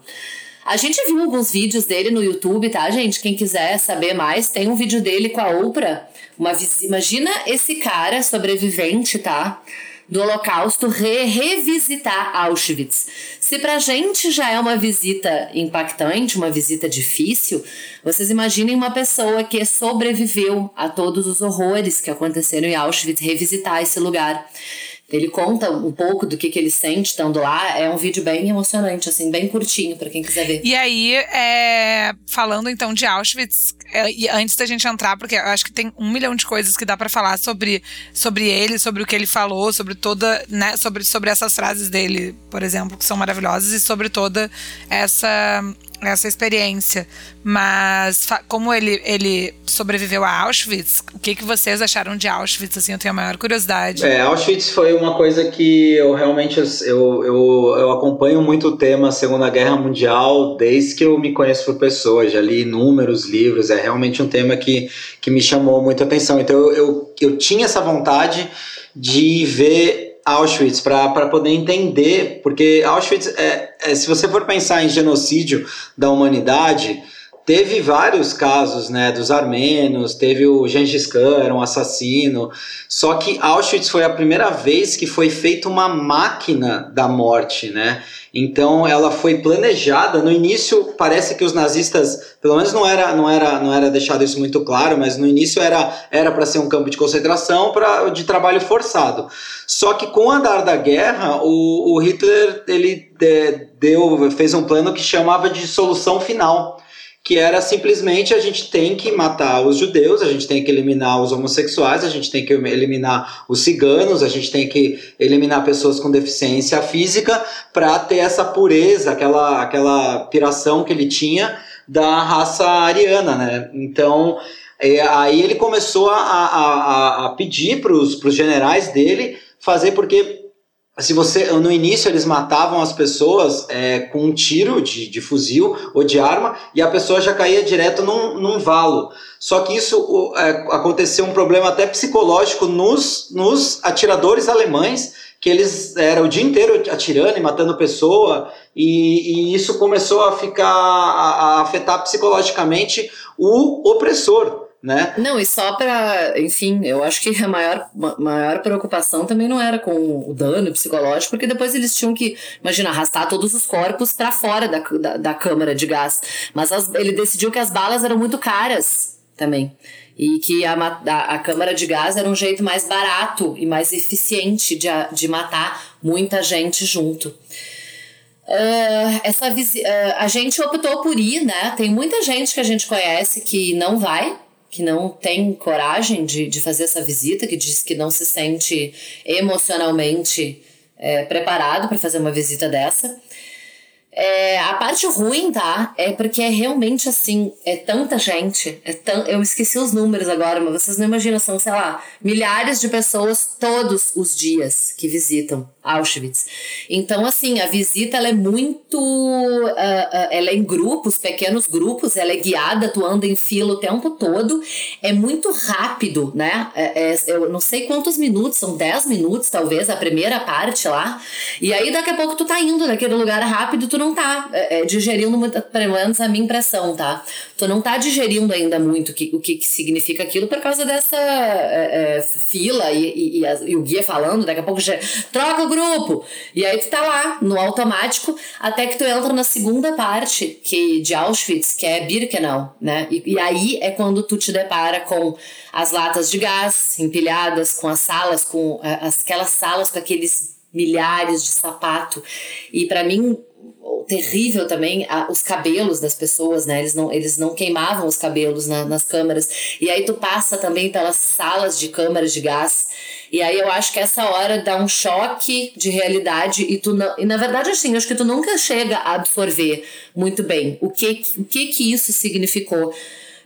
A gente viu alguns vídeos dele no YouTube, tá, gente? Quem quiser saber mais, tem um vídeo dele com a Oprah. Uma vis... Imagina esse cara sobrevivente, tá? Do Holocausto, re... revisitar Auschwitz. Se pra gente já é uma visita impactante, uma visita difícil, vocês imaginem uma pessoa que sobreviveu a todos os horrores que aconteceram em Auschwitz, revisitar esse lugar. Ele conta um pouco do que, que ele sente estando lá. É um vídeo bem emocionante, assim, bem curtinho, pra quem quiser ver. E aí, é, falando então de Auschwitz, é, e antes da gente entrar, porque eu acho que tem um milhão de coisas que dá pra falar sobre, sobre ele, sobre o que ele falou, sobre toda, né, sobre, sobre essas frases dele, por exemplo, que são maravilhosas, e sobre toda essa, essa experiência. Mas como ele, ele sobreviveu a Auschwitz, o que, que vocês acharam de Auschwitz? Assim, eu tenho a maior curiosidade. É, Auschwitz foi uma coisa que eu realmente eu, eu, eu acompanho muito o tema Segunda Guerra Mundial desde que eu me conheço por pessoa, já li inúmeros livros, é realmente um tema que, que me chamou muita atenção. Então eu, eu, eu tinha essa vontade de ver Auschwitz, para poder entender, porque Auschwitz, é, é, se você for pensar em genocídio da humanidade, teve vários casos, né, dos armênios, teve o Gengis Khan, era um assassino, só que Auschwitz foi a primeira vez que foi feita uma máquina da morte, né? Então ela foi planejada. No início parece que os nazistas, pelo menos não era, não era, não era deixado isso muito claro, mas no início era era para ser um campo de concentração pra, de trabalho forçado. Só que com o andar da guerra, o, o Hitler ele de, deu, fez um plano que chamava de solução final, que era simplesmente: a gente tem que matar os judeus, a gente tem que eliminar os homossexuais, a gente tem que eliminar os ciganos, a gente tem que eliminar pessoas com deficiência física, para ter essa pureza, aquela, aquela piração que ele tinha da raça ariana, né? Então, é, aí ele começou a, a, a pedir para os generais dele fazer, porque... Se você, no início eles matavam as pessoas é, com um tiro de, de fuzil ou de arma, e a pessoa já caía direto num, num valo. Só que isso o, é, aconteceu um problema até psicológico nos, nos atiradores alemães, que eles eram o dia inteiro atirando e matando pessoa, e, e isso começou a ficar a, a afetar psicologicamente o opressor. Né? Não, e só pra, enfim, eu acho que a maior, maior preocupação também não era com o dano psicológico, porque depois eles tinham que, imagina, arrastar todos os corpos pra fora da, da, da câmara de gás, mas as, ele decidiu que as balas eram muito caras também, e que a, a, a câmara de gás era um jeito mais barato e mais eficiente de, de matar muita gente junto. Uh, essa visi- uh, a gente optou por ir, né? Tem muita gente que a gente conhece que não vai, que não tem coragem de, de fazer essa visita, que diz que não se sente emocionalmente é, preparado para fazer uma visita dessa. É, a parte ruim, tá? É porque é realmente assim, é tanta gente, é tão, eu esqueci os números agora, mas vocês não imaginam, são, sei lá, milhares de pessoas todos os dias que visitam Auschwitz. Então, assim, a visita, ela é muito, uh, uh, ela é em grupos, pequenos grupos, ela é guiada, tu anda em fila o tempo todo, é muito rápido, né? É, é, eu não sei quantos minutos, são dez minutos talvez, a primeira parte lá, e aí daqui a pouco tu tá indo naquele lugar rápido, tu não não tá é, digerindo muito, pelo menos a minha impressão, tá? Tu não tá digerindo ainda muito que, o que, que significa aquilo por causa dessa é, é, fila e, e, e, a, e o guia falando, daqui a pouco já troca o grupo! E aí tu tá lá, no automático, até que tu entra na segunda parte que, de Auschwitz, que é Birkenau, né? E, e aí é quando tu te depara com as latas de gás empilhadas, com as salas, com as, aquelas salas com aqueles milhares de sapato. E para mim, terrível também, a, os cabelos das pessoas, né? Eles não, eles não queimavam os cabelos na, nas câmaras. E aí tu passa também pelas salas de câmaras de gás. E aí eu acho que essa hora dá um choque de realidade e tu não... E na verdade, assim, eu acho que tu nunca chega a absorver muito bem o que, o que, que isso significou.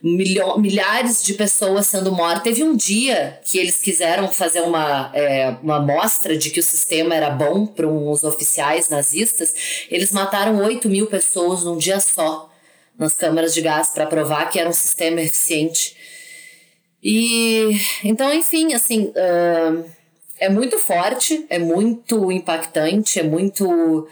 Milho, milhares de pessoas sendo mortas. Teve um dia que eles quiseram fazer uma, é, uma mostra de que o sistema era bom para uns oficiais nazistas. Eles mataram oito mil pessoas num dia só nas câmaras de gás para provar que era um sistema eficiente. E então, enfim, assim, uh, é muito forte, é muito impactante, é muito...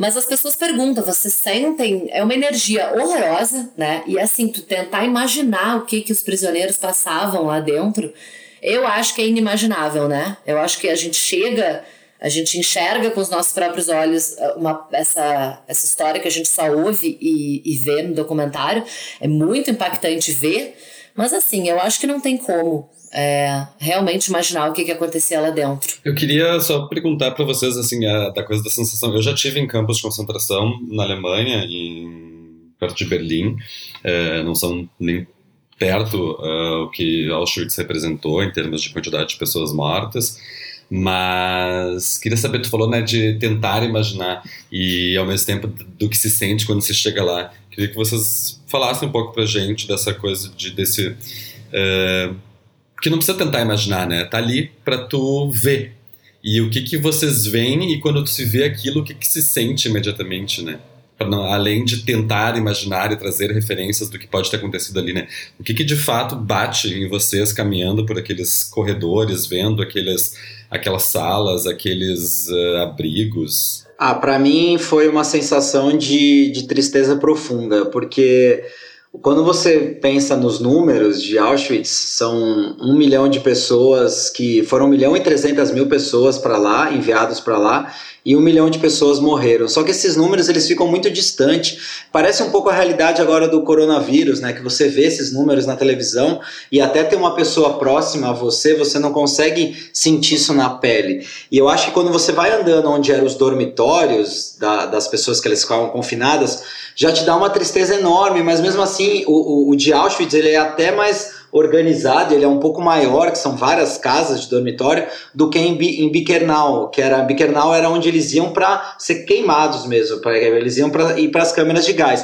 Mas as pessoas perguntam, vocês sentem... É uma energia horrorosa, né? E assim, tu tentar imaginar o que, que os prisioneiros passavam lá dentro, eu acho que é inimaginável, né? Eu acho que a gente chega, a gente enxerga com os nossos próprios olhos uma, essa, essa história que a gente só ouve e, e vê no documentário. É muito impactante ver, mas assim, eu acho que não tem como... É, realmente imaginar o que, que acontecia lá dentro. Eu queria só perguntar para vocês, assim, a, da coisa da sensação. Eu já tive em campos de concentração na Alemanha, em, perto de Berlim, é, não são nem perto uh, o que Auschwitz representou em termos de quantidade de pessoas mortas, mas queria saber, tu falou, né, de tentar imaginar e ao mesmo tempo do que se sente quando se chega lá. Queria que vocês falassem um pouco pra gente dessa coisa de, desse... Uh, Porque não precisa tentar imaginar, né? Tá ali pra tu ver. E o que que vocês veem e quando tu se vê aquilo, o que que se sente imediatamente, né? Pra não, além de tentar imaginar e trazer referências do que pode ter acontecido ali, né? O que que de fato bate em vocês caminhando por aqueles corredores, vendo aqueles, aquelas salas, aqueles uh, abrigos? Ah, pra mim foi uma sensação de, de tristeza profunda, porque... Quando você pensa nos números de Auschwitz, são um milhão de pessoas que foram um milhão e trezentas mil pessoas para lá, enviados para lá, e um milhão de pessoas morreram. Só que esses números eles ficam muito distantes. Parece um pouco a realidade agora do coronavírus, né? Que você vê esses números na televisão e até ter uma pessoa próxima a você, você não consegue sentir isso na pele. E eu acho que quando você vai andando onde eram os dormitórios da, das pessoas que elas ficavam confinadas, já te dá uma tristeza enorme, mas mesmo assim O, o, o de Auschwitz ele é até mais organizado, ele é um pouco maior, que são várias casas de dormitório, do que em, Bi, em Birkenau, que era Birkenau era onde eles iam para ser queimados mesmo, pra, eles iam para ir para as câmeras de gás.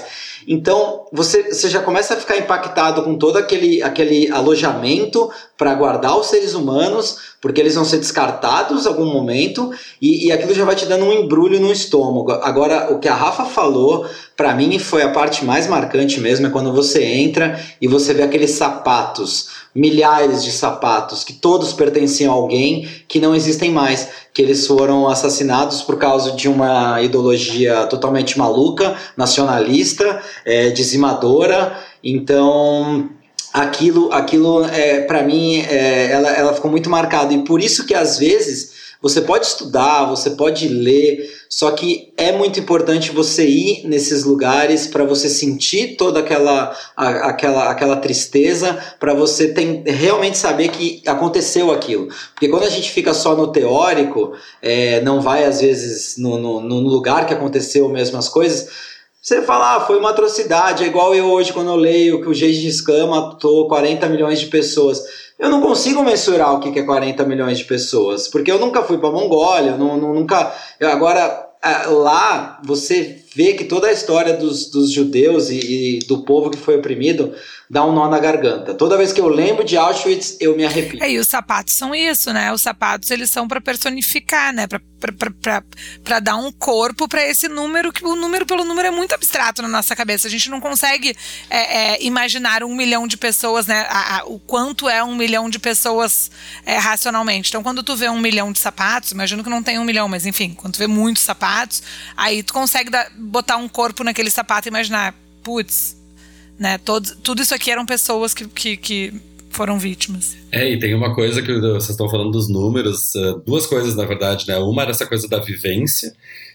Então você, você já começa a ficar impactado com todo aquele, aquele alojamento para guardar os seres humanos, porque eles vão ser descartados em algum momento, e, e aquilo já vai te dando um embrulho no estômago. Agora, o que a Rafa falou, para mim foi a parte mais marcante mesmo, é quando você entra e você vê aqueles sapatos, milhares de sapatos, que todos pertenciam a alguém, que não existem mais, que eles foram assassinados por causa de uma ideologia totalmente maluca, nacionalista, é, dizimadora. Então aquilo, aquilo é, para mim, é, ela, ela ficou muito marcada, e por isso que às vezes você pode estudar, você pode ler, só que é muito importante você ir nesses lugares para você sentir toda aquela, a, aquela, aquela tristeza, para você tem, realmente saber que aconteceu aquilo. Porque quando a gente fica só no teórico, é, não vai às vezes no, no, no lugar que aconteceu mesmo as coisas... Você fala, ah, foi uma atrocidade, é igual eu hoje quando eu leio que o Gengis Khan matou quarenta milhões de pessoas. Eu não consigo mensurar o que é quarenta milhões de pessoas, porque eu nunca fui para a Mongólia, eu não, não, nunca... Eu agora, lá, você vê que toda a história dos, dos judeus e, e do povo que foi oprimido dá um nó na garganta. Toda vez que eu lembro de Auschwitz, eu me arrepio. É, e os sapatos são isso, né? Os sapatos, eles são para personificar, né? Pra, pra, pra, pra, pra dar um corpo para esse número, que o número pelo número é muito abstrato na nossa cabeça. A gente não consegue é, é, imaginar um milhão de pessoas, né? A, a, o quanto é um milhão de pessoas é, racionalmente. Então, quando tu vê um milhão de sapatos, imagino que não tem um milhão, mas enfim, quando tu vê muitos sapatos, aí tu consegue dar, botar um corpo naquele sapato e imaginar, putz, né, todo, tudo isso aqui eram pessoas que, que, que foram vítimas. É, e tem uma coisa que vocês estão falando dos números, duas coisas na verdade, né? Uma era essa coisa da vivência,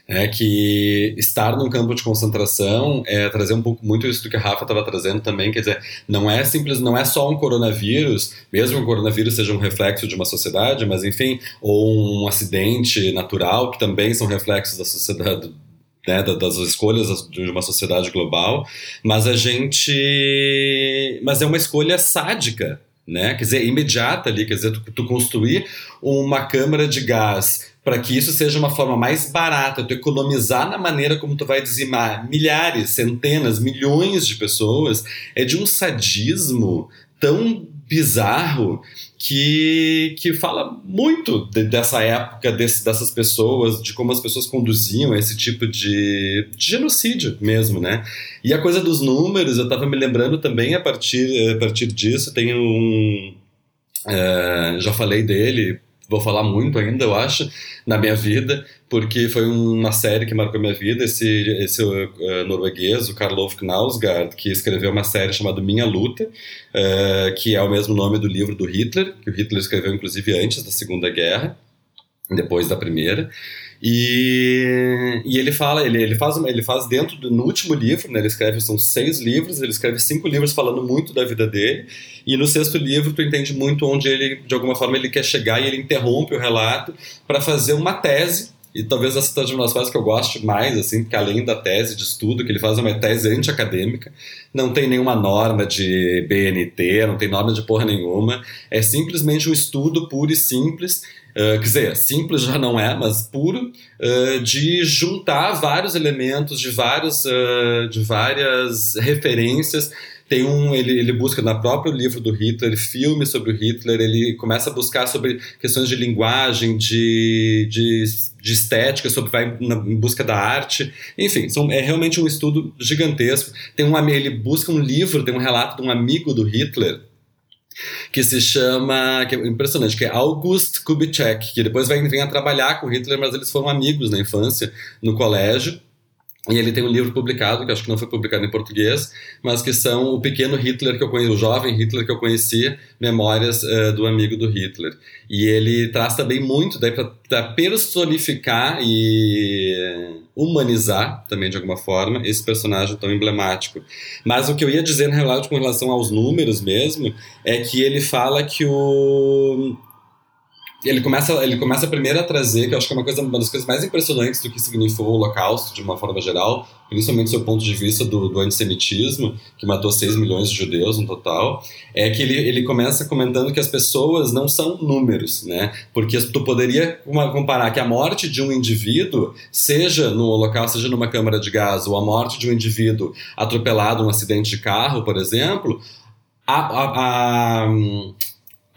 né, que estar num campo de concentração é trazer um pouco muito isso do que a Rafa estava trazendo também, quer dizer, não é simples, não é só um coronavírus, mesmo que o coronavírus seja um reflexo de uma sociedade, mas enfim, ou um acidente natural, que também são reflexos da sociedade, né, das escolhas de uma sociedade global, mas a gente... Mas é uma escolha sádica, né? Quer dizer, imediata ali, quer dizer, tu, tu construir uma câmara de gás para que isso seja uma forma mais barata, tu economizar na maneira como tu vai dizimar milhares, centenas, milhões de pessoas, é de um sadismo tão bizarro que, que fala muito de, dessa época, desse, dessas pessoas, de como as pessoas conduziam esse tipo de, de genocídio mesmo, né? E a coisa dos números, eu estava me lembrando também a partir, a partir disso, tem um... Uh, já falei dele, vou falar muito ainda, eu acho, na minha vida, porque foi uma série que marcou minha vida, esse, esse uh, norueguês, o Karl Ove Knausgaard, que escreveu uma série chamada Minha Luta, uh, que é o mesmo nome do livro do Hitler, que o Hitler escreveu inclusive antes da Segunda Guerra, depois da Primeira, e, e ele fala, ele, ele, faz, ele faz dentro, do, no último livro, né, ele escreve, são seis livros, ele escreve cinco livros falando muito da vida dele, e no sexto livro tu entende muito onde ele, de alguma forma, ele quer chegar, e ele interrompe o relato para fazer uma tese, e talvez essa seja uma das coisas que eu gosto mais, assim, porque além da tese de estudo, que ele faz uma tese antiacadêmica, não tem nenhuma norma de B N T, não tem norma de porra nenhuma, é simplesmente um estudo puro e simples, Uh, quer dizer, simples já não é, mas puro, uh, de juntar vários elementos, de, vários, uh, de várias referências. Tem um, ele, ele busca no próprio livro do Hitler, filmes sobre o Hitler, ele começa a buscar sobre questões de linguagem, de, de, de estética, sobre, vai na, em busca da arte, enfim, são, é realmente um estudo gigantesco. Tem um, ele busca um livro, tem um relato de um amigo do Hitler, que se chama, que é impressionante, que é August Kubitschek, que depois vai vir a trabalhar com Hitler, mas eles foram amigos na infância, no colégio, e ele tem um livro publicado, que acho que não foi publicado em português, mas que são o pequeno Hitler que eu conheci, o jovem Hitler que eu conheci, memórias uh, do amigo do Hitler. E ele traz também muito para personificar e humanizar, também de alguma forma, esse personagem tão emblemático. Mas o que eu ia dizer com relação aos números mesmo, é que ele fala que o... Ele começa, ele começa primeiro a trazer, que eu acho que é uma, coisa, uma das coisas mais impressionantes do que significou o Holocausto, de uma forma geral, principalmente do ponto de vista do, do antissemitismo, que matou seis milhões de judeus no total, é que ele, ele começa comentando que as pessoas não são números, né? Porque tu poderia uma, comparar que a morte de um indivíduo, seja no Holocausto, seja numa câmara de gás, ou a morte de um indivíduo atropelado, um acidente de carro, por exemplo, a... a, a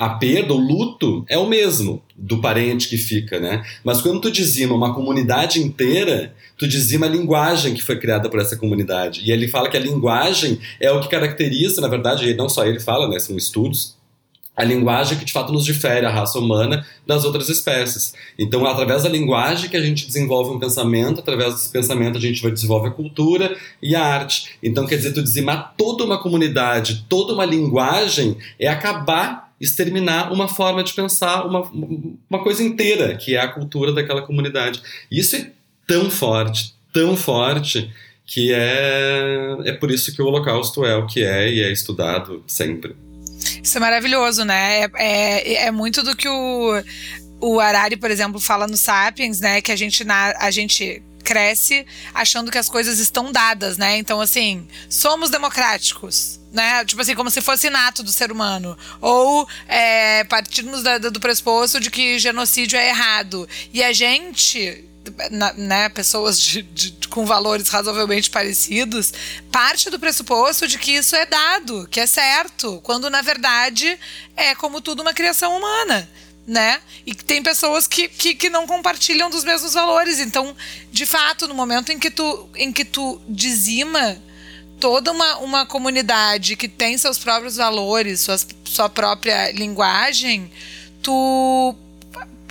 A perda, o luto, é o mesmo do parente que fica, né? Mas quando tu dizima uma comunidade inteira, tu dizima a linguagem que foi criada por essa comunidade. E ele fala que a linguagem é o que caracteriza, na verdade, e não só ele fala, né? São estudos. A linguagem que, de fato, nos difere a raça humana das outras espécies. Então, é através da linguagem que a gente desenvolve um pensamento, através desse pensamento a gente desenvolve a cultura e a arte. Então, quer dizer, tu dizimar toda uma comunidade, toda uma linguagem, é acabar... exterminar uma forma de pensar, uma, uma coisa inteira, que é a cultura daquela comunidade. Isso é tão forte, tão forte, que é, é por isso que o Holocausto é o que é e é estudado sempre. Isso é maravilhoso, né? É, é, é muito do que o, o Harari, por exemplo, fala no Sapiens, né? Que a gente... Na, a gente cresce achando que as coisas estão dadas, né? Então, assim, somos democráticos, né? Tipo assim, como se fosse inato do ser humano. Ou é, partimos da, do pressuposto de que genocídio é errado. E a gente... na, né, pessoas de, de, com valores razoavelmente parecidos, parte do pressuposto de que isso é dado, que é certo, quando na verdade é, como tudo, uma criação humana, né? E tem pessoas que, que, que não compartilham dos mesmos valores. Então, de fato, no momento em que tu, em que tu dizima toda uma, uma comunidade que tem seus próprios valores, suas, sua própria linguagem, tu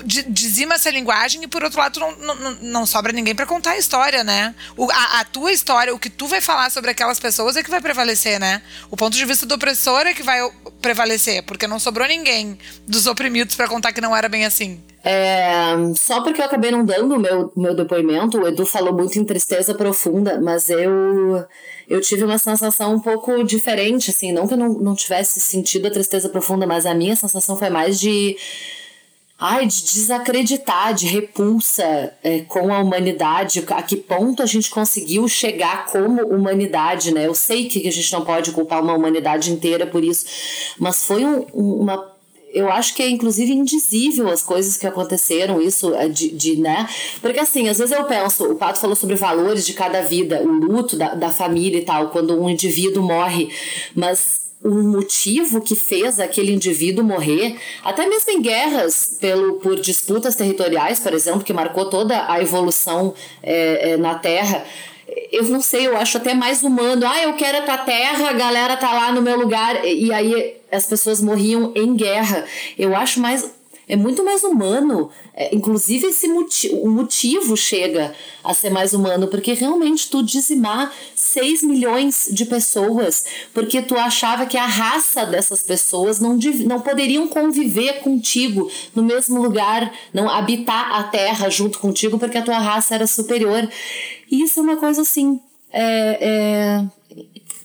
dizima essa linguagem e, por outro lado, tu não, não, não sobra ninguém para contar a história, né? O, a, a tua história, o que tu vai falar sobre aquelas pessoas é que vai prevalecer, né? O ponto de vista do opressor é que vai prevalecer, porque não sobrou ninguém dos oprimidos para contar que não era bem assim. É, só porque eu acabei não dando o meu, meu depoimento, o Edu falou muito em tristeza profunda, mas eu, eu tive uma sensação um pouco diferente, assim, não que eu não, não tivesse sentido a tristeza profunda, mas a minha sensação foi mais de, ai, de desacreditar, de repulsa é, com a humanidade, a que ponto a gente conseguiu chegar como humanidade, né? Eu sei que a gente não pode culpar uma humanidade inteira por isso, mas foi um, uma... Eu acho que é, inclusive, indizível as coisas que aconteceram, isso, de, de, né? Porque, assim, às vezes eu penso, o Pato falou sobre valores de cada vida, o luto da, da família e tal, quando um indivíduo morre, mas o motivo que fez aquele indivíduo morrer, até mesmo em guerras, pelo, por disputas territoriais, por exemplo, que marcou toda a evolução é, é, na Terra, eu não sei, eu acho até mais humano. Ah, eu quero ir pra terra, a galera tá lá no meu lugar. E aí as pessoas morriam em guerra. Eu acho mais... É muito mais humano. É, inclusive, esse motivo, o motivo chega a ser mais humano. Porque realmente tu dizimar seis milhões de pessoas porque tu achava que a raça dessas pessoas não, não poderiam conviver contigo no mesmo lugar, não habitar a terra junto contigo porque a tua raça era superior. Isso é uma coisa assim... É, é...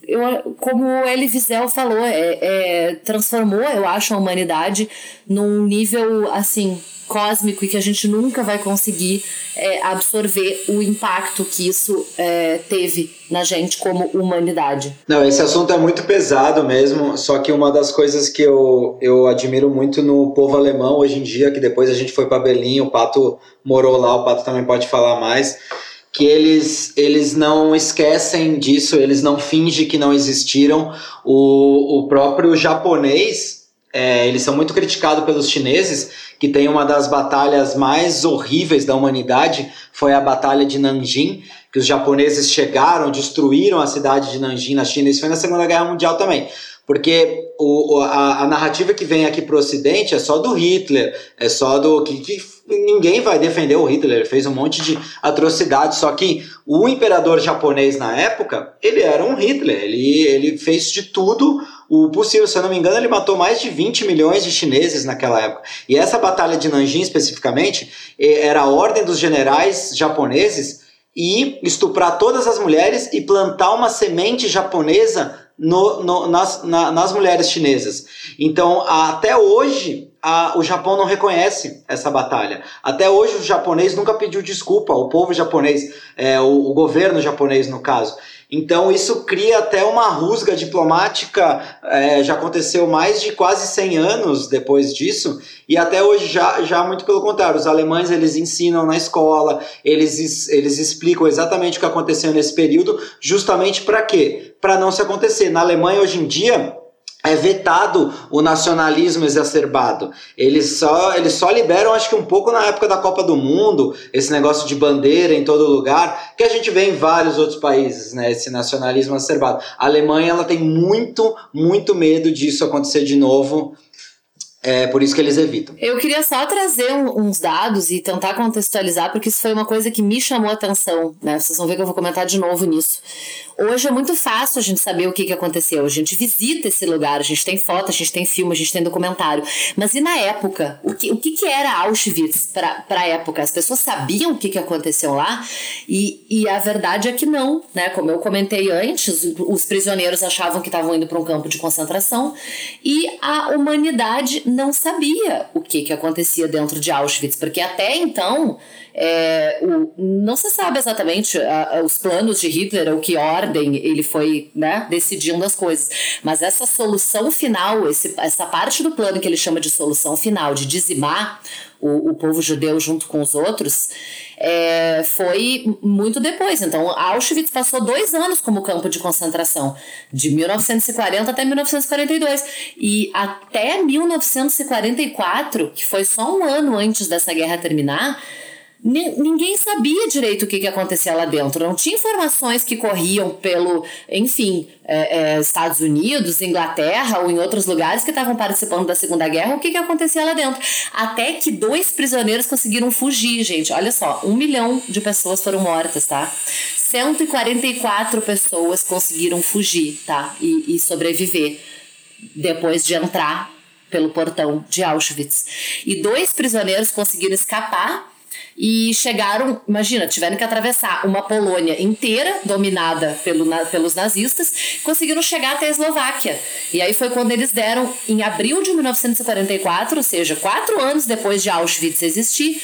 Eu, como o Elie Wiesel falou, é, é, transformou, eu acho, a humanidade num nível, assim, cósmico e que a gente nunca vai conseguir é, absorver o impacto que isso é, teve na gente como humanidade. Não, esse assunto é muito pesado mesmo, só que uma das coisas que eu, eu admiro muito no povo alemão hoje em dia, que depois a gente foi para Berlim, o Pato morou lá, o Pato também pode falar mais... que eles, eles não esquecem disso, eles não fingem que não existiram. O, o próprio japonês, é, eles são muito criticados pelos chineses, que tem uma das batalhas mais horríveis da humanidade, foi a Batalha de Nanjing, que os japoneses chegaram, destruíram a cidade de Nanjing na China, isso foi na Segunda Guerra Mundial também. Porque o, a, a narrativa que vem aqui pro Ocidente é só do Hitler, é só do... que, que ninguém vai defender o Hitler, ele fez um monte de atrocidades, só que o imperador japonês na época, ele era um Hitler, ele, ele fez de tudo o possível, se eu não me engano, ele matou mais de vinte milhões de chineses naquela época. E essa Batalha de Nanjing, especificamente, era a ordem dos generais japoneses e estuprar todas as mulheres e plantar uma semente japonesa No, no, nas, na, nas mulheres chinesas. Então, até hoje, a, o Japão não reconhece essa batalha. Até hoje, o japonês nunca pediu desculpa, o povo japonês, é, o, o governo japonês, no caso. Então, isso cria até uma rusga diplomática, é, já aconteceu mais de quase cem anos depois disso, e até hoje já, já muito pelo contrário. Os alemães, eles ensinam na escola, eles, eles explicam exatamente o que aconteceu nesse período, justamente para quê? Para não se acontecer. Na Alemanha, hoje em dia, é vetado o nacionalismo exacerbado. Eles só, eles só liberam, acho que um pouco na época da Copa do Mundo, esse negócio de bandeira em todo lugar, que a gente vê em vários outros países, né? Esse nacionalismo exacerbado. A Alemanha, ela tem muito, muito medo disso acontecer de novo. É por isso que eles evitam. Eu queria só trazer um, uns dados e tentar contextualizar, porque isso foi uma coisa que me chamou a atenção, né? Vocês vão ver que eu vou comentar de novo nisso. Hoje é muito fácil a gente saber o que, que aconteceu. A gente visita esse lugar, a gente tem foto, a gente tem filme, a gente tem documentário. Mas e na época? O que, o que, que era Auschwitz para a época? As pessoas sabiam o que, que aconteceu lá? E, e a verdade é que não, né? Como eu comentei antes, os prisioneiros achavam que estavam indo para um campo de concentração e a humanidade não sabia o que, que acontecia dentro de Auschwitz, porque até então é, o, não se sabe exatamente a, a, os planos de Hitler, ou que ordem ordem ele foi, né, decidindo as coisas. Mas essa solução final, esse, essa parte do plano que ele chama de solução final, de dizimar o, o povo judeu junto com os outros, é, foi muito depois. Então Auschwitz passou dois anos como campo de concentração, de mil novecentos e quarenta até mil novecentos e quarenta e dois, e até mil novecentos e quarenta e quatro, que foi só um ano antes dessa guerra terminar, ninguém sabia direito o que, que acontecia lá dentro. Não tinha informações que corriam pelo, enfim, é, é, Estados Unidos, Inglaterra ou em outros lugares que estavam participando da Segunda Guerra, o que, que acontecia lá dentro. Até que dois prisioneiros conseguiram fugir, gente. Olha só, um milhão de pessoas foram mortas, tá? cento e quarenta e quatro pessoas conseguiram fugir, tá? E, e sobreviver depois de entrar pelo portão de Auschwitz. E dois prisioneiros conseguiram escapar e chegaram, imagina, tiveram que atravessar uma Polônia inteira dominada pelo, na, pelos nazistas, conseguiram chegar até a Eslováquia. E aí foi quando eles deram, em abril de mil novecentos e quarenta e quatro, ou seja, quatro anos depois de Auschwitz existir,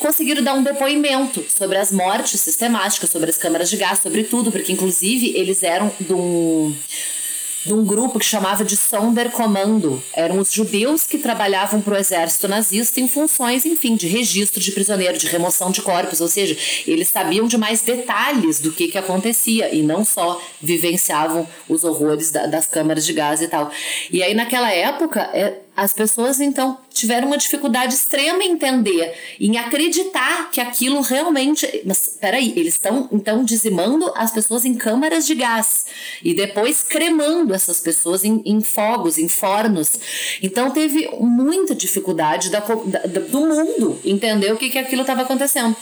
conseguiram dar um depoimento sobre as mortes sistemáticas, sobre as câmaras de gás, sobre tudo, porque inclusive eles eram de um... de um grupo que chamava de Sonderkommando. Eram os judeus que trabalhavam para o exército nazista em funções, enfim, de registro de prisioneiro, de remoção de corpos, ou seja, eles sabiam de mais detalhes do que, que acontecia e não só vivenciavam os horrores da, das câmaras de gás e tal. E aí naquela época... É... as pessoas, então, tiveram uma dificuldade extrema em entender, em acreditar que aquilo realmente... Mas, peraí, eles estão, então, dizimando as pessoas em câmaras de gás e depois cremando essas pessoas em, em fogos, em fornos. Então, teve muita dificuldade da, da, do mundo entender o que, que aquilo estava acontecendo.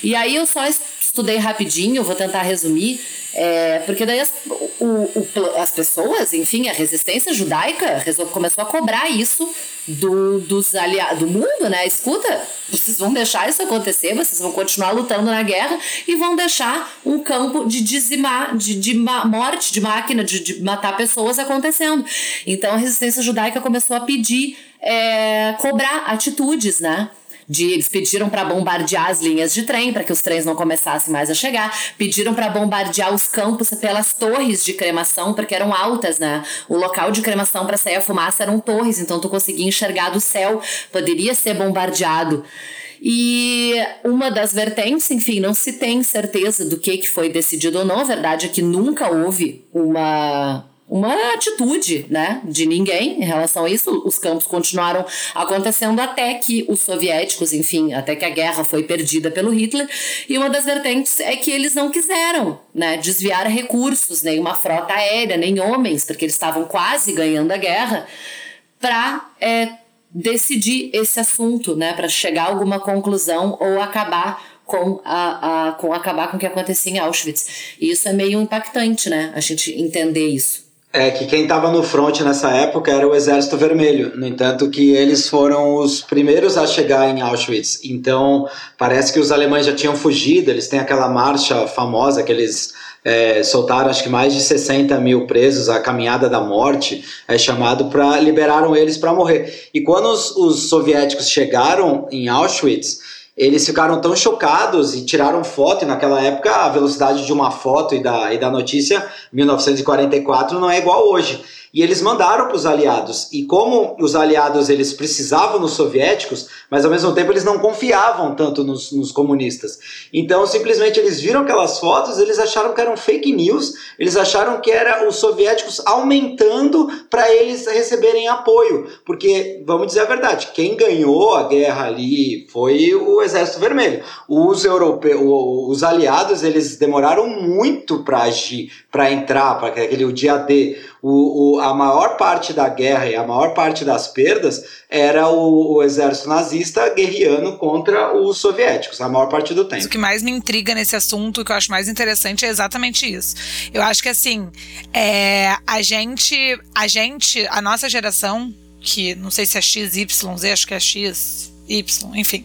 E aí, eu só estudei rapidinho, vou tentar resumir, é, porque daí as, o, o, as pessoas, enfim, a resistência judaica resolve, começou a cobrar isso do, dos aliados, do mundo, né? Escuta, vocês vão deixar isso acontecer, vocês vão continuar lutando na guerra e vão deixar um campo de dizimar, de, de ma- morte, de máquina, de, de matar pessoas acontecendo. Então a resistência judaica começou a pedir, é, cobrar atitudes, né? De, eles pediram para bombardear as linhas de trem, para que os trens não começassem mais a chegar. Pediram para bombardear os campos pelas torres de cremação, porque eram altas, né? O local de cremação para sair a fumaça eram torres, então tu conseguia enxergar do céu, poderia ser bombardeado. E uma das vertentes, enfim, não se tem certeza do que, que foi decidido ou não. A verdade é que nunca houve uma... uma atitude, né, de ninguém em relação a isso. Os campos continuaram acontecendo até que os soviéticos, enfim, até que a guerra foi perdida pelo Hitler, e uma das vertentes é que eles não quiseram, né, desviar recursos, nem uma frota aérea, nem homens, porque eles estavam quase ganhando a guerra, para é, decidir esse assunto, né, para chegar a alguma conclusão ou acabar... Com, a, a, com acabar com o que acontecia em Auschwitz. E isso é meio impactante, né? A gente entender isso. É que quem estava no front nessa época era o Exército Vermelho. No entanto, que eles foram os primeiros a chegar em Auschwitz. Então, parece que os alemães já tinham fugido. Eles têm aquela marcha famosa que eles... É, soltaram acho que mais de sessenta mil presos, a caminhada da morte é chamado, para liberaram eles para morrer. E quando os, os soviéticos chegaram em Auschwitz, eles ficaram tão chocados e tiraram foto, e naquela época a velocidade de uma foto e da, e da notícia, mil novecentos e quarenta e quatro, não é igual hoje. E eles mandaram para os aliados, e como os aliados eles precisavam dos soviéticos, mas ao mesmo tempo eles não confiavam tanto nos, nos comunistas. Então simplesmente eles viram aquelas fotos, eles acharam que eram fake news, eles acharam que era os soviéticos aumentando para eles receberem apoio, porque, vamos dizer a verdade, quem ganhou a guerra ali foi o Exército Vermelho. Os europeus, os aliados, eles demoraram muito para agir, para entrar, para aquele o dia D. O, o, a maior parte da guerra e a maior parte das perdas era o, o exército nazista guerreando contra os soviéticos, a maior parte do tempo. Mas o que mais me intriga nesse assunto, o que eu acho mais interessante, é exatamente isso. Eu acho que, assim, é, a gente, a gente, a nossa geração, que não sei se é X Y Z, acho que é X... Y, enfim,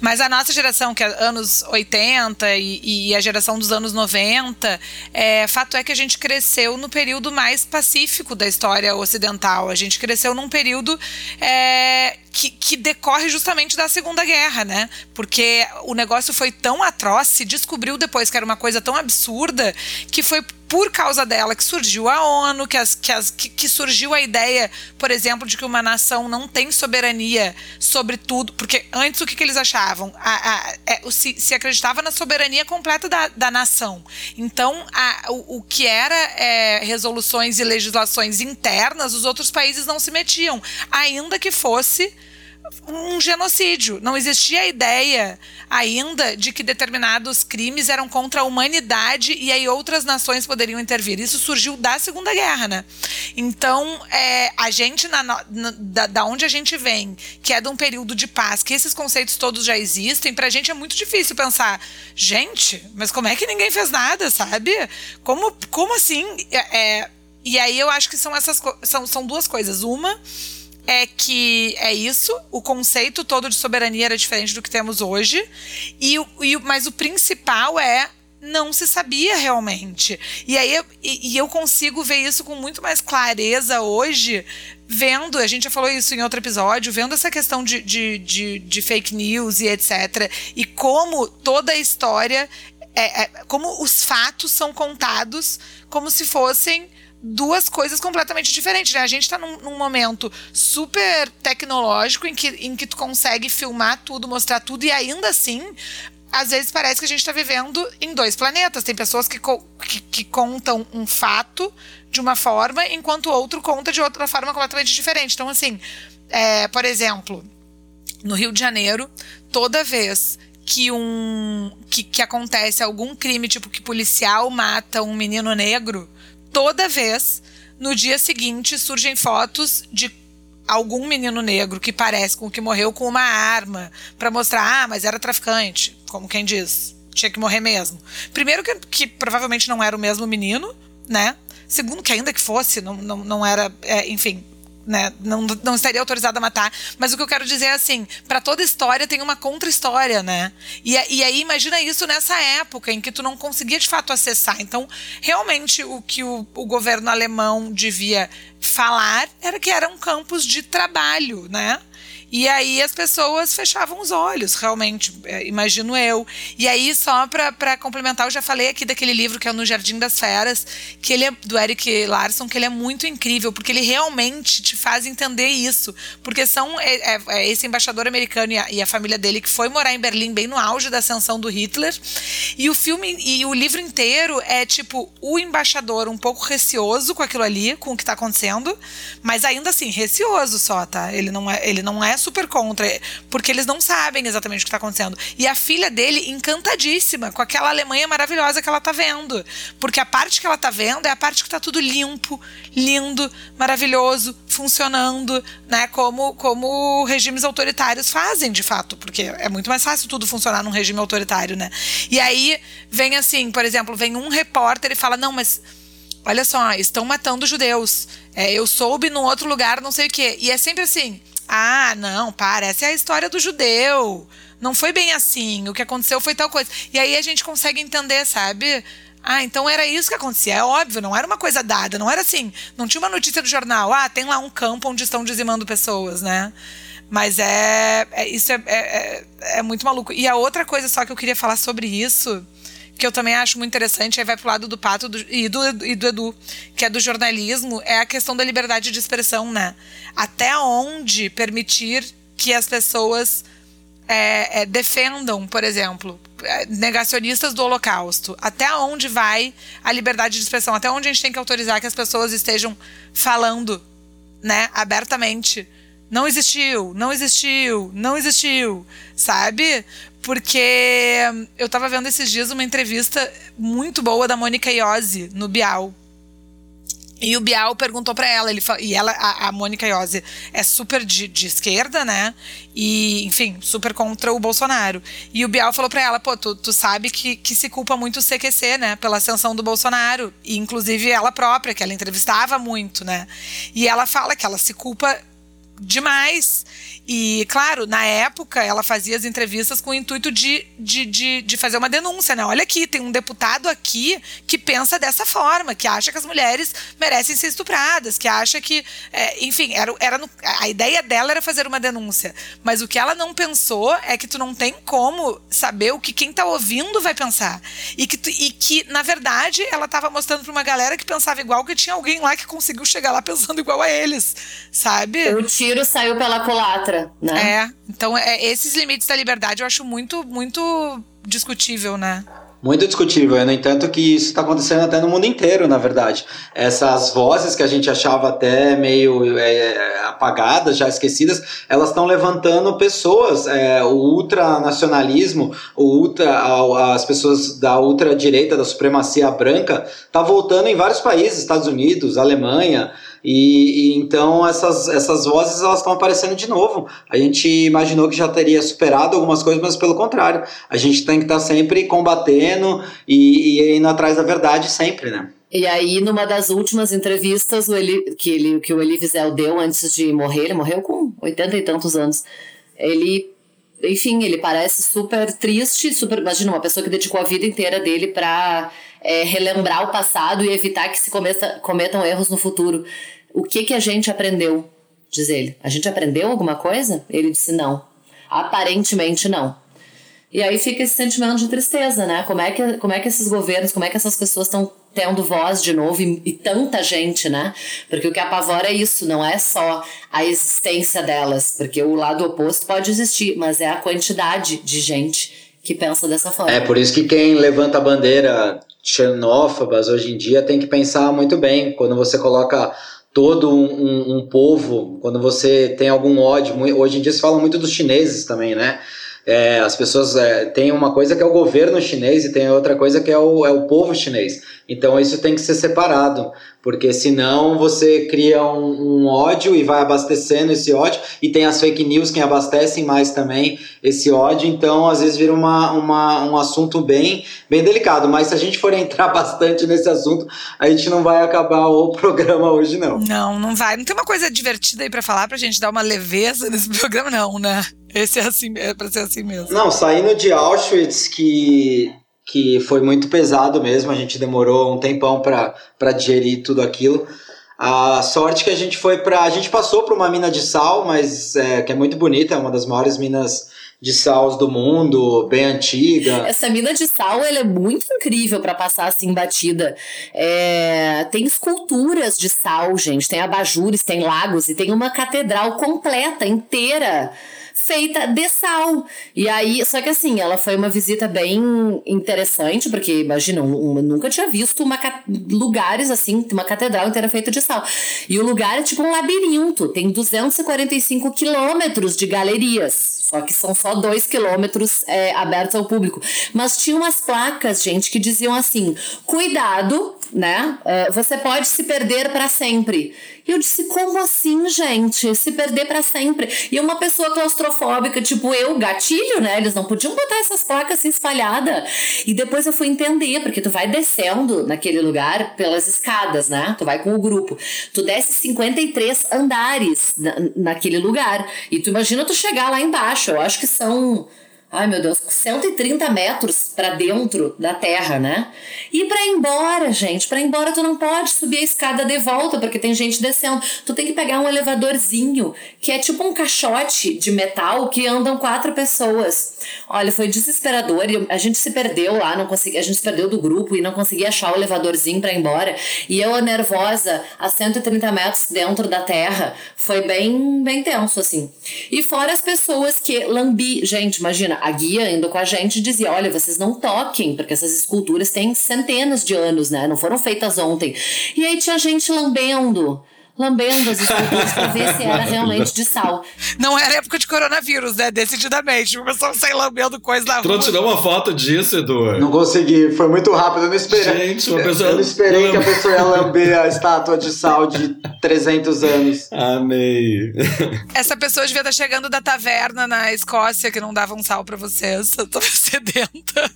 mas a nossa geração, que é anos oitenta e, e a geração dos anos noventa, é, fato é que a gente cresceu no período mais pacífico da história ocidental. A gente cresceu num período é, que, que decorre justamente da Segunda Guerra, né? Porque o negócio foi tão atroz, se descobriu depois que era uma coisa tão absurda, que foi por causa dela que surgiu a ONU, que, as, que, as, que, que surgiu a ideia, por exemplo, de que uma nação não tem soberania sobre tudo, porque antes o que, que eles achavam? A, a, a, se, se acreditava na soberania completa da, da nação. Então, a, o, o que era é, resoluções e legislações internas, os outros países não se metiam, ainda que fosse um genocídio. Não existia a ideia ainda de que determinados crimes eram contra a humanidade e aí outras nações poderiam intervir. Isso surgiu da Segunda Guerra, né? Então, é, a gente, na, na, da, da onde a gente vem, que é de um período de paz, que esses conceitos todos já existem, pra gente é muito difícil pensar, gente, mas como é que ninguém fez nada, sabe? Como, como assim? É, e aí eu acho que são, essas, são, são duas coisas. Uma é que é isso, o conceito todo de soberania era diferente do que temos hoje, e, e, mas o principal é não se sabia realmente. E aí eu, e, e eu consigo ver isso com muito mais clareza hoje, vendo, a gente já falou isso em outro episódio, vendo essa questão de, de, de, de fake news e etcétera. E como toda a história, é, é, como os fatos são contados como se fossem duas coisas completamente diferentes, né? A gente tá num, num momento super tecnológico em que, em que tu consegue filmar tudo, mostrar tudo, e ainda assim, às vezes parece que a gente tá vivendo em dois planetas. Tem pessoas que, co- que, que contam um fato de uma forma, enquanto o outro conta de outra forma completamente diferente. Então, assim, é, por exemplo, no Rio de Janeiro, toda vez que um que, que acontece algum crime, tipo que policial mata um menino negro, toda vez, no dia seguinte, surgem fotos de algum menino negro que parece com o que morreu com uma arma, pra mostrar, ah, mas era traficante, como quem diz, tinha que morrer mesmo. Primeiro que, que provavelmente não era o mesmo menino, né? Segundo que ainda que fosse, não, não, não era, é, enfim, né? Não, não estaria autorizado a matar. Mas o que eu quero dizer é assim, pra toda história tem uma contra-história, né? E, e aí imagina isso nessa época em que tu não conseguia de fato acessar. Então, realmente o que o, o governo alemão devia falar era que eram campos de trabalho, né? E aí as pessoas fechavam os olhos, realmente, imagino eu. E aí, só pra, pra complementar, eu já falei aqui daquele livro que é No Jardim das Feras, que ele é, do Eric Larson, que ele é muito incrível, porque ele realmente te faz entender isso. Porque são é, é, esse embaixador americano e a, e a família dele, que foi morar em Berlim bem no auge da ascensão do Hitler. E o filme e o livro inteiro é tipo o embaixador um pouco receoso com aquilo ali, com o que tá acontecendo, mas ainda assim, receoso só, tá? Ele não é, ele não é super contra, porque eles não sabem exatamente o que está acontecendo. E a filha dele encantadíssima com aquela Alemanha maravilhosa que ela tá vendo, porque a parte que ela tá vendo é a parte que tá tudo limpo, lindo, maravilhoso, funcionando, né, como, como regimes autoritários fazem, de fato, porque é muito mais fácil tudo funcionar num regime autoritário, né? E aí vem assim, por exemplo, vem um repórter e fala, não, mas olha só, estão matando judeus, é, eu soube num outro lugar, não sei o quê. E é sempre assim, ah, não, para, essa é a história do judeu, não foi bem assim, o que aconteceu foi tal coisa. E aí a gente consegue entender, sabe? Ah, então era isso que acontecia, é óbvio, não era uma coisa dada, não era assim, não tinha uma notícia do jornal, ah, tem lá um campo onde estão dizimando pessoas, né? Mas é, é isso é, é, é muito maluco. E a outra coisa só que eu queria falar sobre isso, que eu também acho muito interessante, aí vai pro lado do Pato do, e, do, e do Edu, que é do jornalismo, é a questão da liberdade de expressão, né? Até onde permitir que as pessoas é, é, defendam, por exemplo, negacionistas do Holocausto? Até onde vai a liberdade de expressão? Até onde a gente tem que autorizar que as pessoas estejam falando, né, abertamente? Não existiu, não existiu, não existiu, sabe? Porque eu tava vendo esses dias uma entrevista muito boa da Mônica Iose no Bial. E o Bial perguntou pra ela, ele fala, e ela, a, a Mônica Iose é super de, de esquerda, né? E, enfim, super contra o Bolsonaro. E o Bial falou pra ela, pô, tu, tu sabe que, que se culpa muito o C Q C, né? Pela ascensão do Bolsonaro. E, inclusive, ela própria, que ela entrevistava muito, né? E ela fala que ela se culpa demais. E, claro, na época, ela fazia as entrevistas com o intuito de, de, de, de fazer uma denúncia, né? Olha aqui, tem um deputado aqui que pensa dessa forma, que acha que as mulheres merecem ser estupradas, que acha que... É, enfim, era, era no, a ideia dela era fazer uma denúncia. Mas o que ela não pensou é que tu não tem como saber o que quem tá ouvindo vai pensar. E que, tu, e que na verdade, ela tava mostrando pra uma galera que pensava igual, que tinha alguém lá que conseguiu chegar lá pensando igual a eles, sabe? O tiro saiu pela culatra, né? É, então é, esses limites da liberdade eu acho muito, muito discutível, né? Muito discutível, no entanto que isso está acontecendo até no mundo inteiro, na verdade. Essas vozes que a gente achava até meio é, apagadas, já esquecidas, elas estão levantando pessoas, é, o ultranacionalismo, o ultra, as pessoas da ultradireita, da supremacia branca, está voltando em vários países, Estados Unidos, Alemanha... E, e então essas, essas vozes elas estão aparecendo de novo. A gente imaginou que já teria superado algumas coisas, mas pelo contrário, a gente tem que estar tá sempre combatendo e, e indo atrás da verdade sempre, né? E aí, numa das últimas entrevistas o Elie, que, ele, que o Elie Wiesel deu antes de morrer, ele morreu com oitenta e tantos anos, ele, enfim, ele parece super triste, super, imagina, uma pessoa que dedicou a vida inteira dele para É, relembrar o passado e evitar que se cometa, cometam erros no futuro. O que que a gente aprendeu? Diz ele. A gente aprendeu alguma coisa? Ele disse não. Aparentemente não. E aí fica esse sentimento de tristeza, né? Como é que, como é que esses governos, como é que essas pessoas estão tendo voz de novo e, e tanta gente, né? Porque o que apavora é isso, não é só a existência delas, porque o lado oposto pode existir, mas é a quantidade de gente que pensa dessa forma. É por isso que quem levanta a bandeira xenófobas hoje em dia tem que pensar muito bem quando você coloca todo um, um, um povo, quando você tem algum ódio. Hoje em dia se fala muito dos chineses também, né? É, as pessoas é, tem uma coisa que é o governo chinês e tem outra coisa que é o, é o povo chinês. Então isso tem que ser separado, porque senão você cria um, um ódio e vai abastecendo esse ódio, e tem as fake news que abastecem mais também esse ódio, então às vezes vira uma, uma, um assunto bem, bem delicado, mas se a gente for entrar bastante nesse assunto, a gente não vai acabar o programa hoje não. Não, não vai, não tem uma coisa divertida aí pra falar pra gente dar uma leveza nesse programa não, né? Esse é, assim, é pra ser assim mesmo. Não, saindo de Auschwitz, que, que foi muito pesado mesmo, a gente demorou um tempão pra, pra digerir tudo aquilo. A sorte que a gente foi pra... A gente passou por uma mina de sal, mas é, que é muito bonita, é uma das maiores minas de sal do mundo, bem antiga. Essa mina de sal, ela é muito incrível pra passar assim, batida. É, tem esculturas de sal, gente, tem abajures, tem lagos e tem uma catedral completa, inteira, feita de sal. E aí, só que assim, ela foi uma visita bem interessante, porque imagina, eu nunca tinha visto uma, lugares assim, uma catedral inteira feita de sal. E o lugar é tipo um labirinto, tem duzentos e quarenta e cinco quilômetros de galerias. Só que são só dois quilômetros é, abertos ao público. Mas tinha umas placas, gente, que diziam assim, cuidado, né? É, você pode se perder para sempre. E eu disse, como assim, gente? Se perder para sempre. E uma pessoa claustrofóbica, tipo eu, gatilho, né? Eles não podiam botar essas placas assim espalhadas. E depois eu fui entender, porque tu vai descendo naquele lugar pelas escadas, né? Tu vai com o grupo. Tu desce cinquenta e três andares na, naquele lugar. E tu imagina tu chegar lá embaixo. Eu acho que são, ai meu Deus, cento e trinta metros pra dentro da terra, né? E pra ir embora, gente, pra ir embora tu não pode subir a escada de volta, porque tem gente descendo. Tu tem que pegar um elevadorzinho, que é tipo um caixote de metal que andam quatro pessoas. Olha, foi desesperador, e a gente se perdeu lá, não consegui, a gente se perdeu do grupo e não conseguia achar o elevadorzinho pra ir embora. E eu, nervosa, a cento e trinta metros dentro da terra, foi bem, bem tenso, assim. E fora as pessoas que lambi, gente, imagina, a guia indo com a gente dizia, olha, vocês não toquem, porque essas esculturas têm centenas de anos, né? Não foram feitas ontem. E aí tinha gente lambendo, lambendo as esculturas pra ver se era realmente de sal. Não era época de coronavírus, né? Decididamente. O pessoal sai lambendo coisa na rua. Tu tirou uma foto disso, Eduardo? Não consegui, foi muito rápido, eu não esperei. Gente, uma pessoa... Eu não esperei não... que a pessoa ia lamber a estátua de sal de trezentos anos. Amei. Essa pessoa devia estar chegando da taverna na Escócia, que não dava um sal pra vocês. Eu tô sedenta.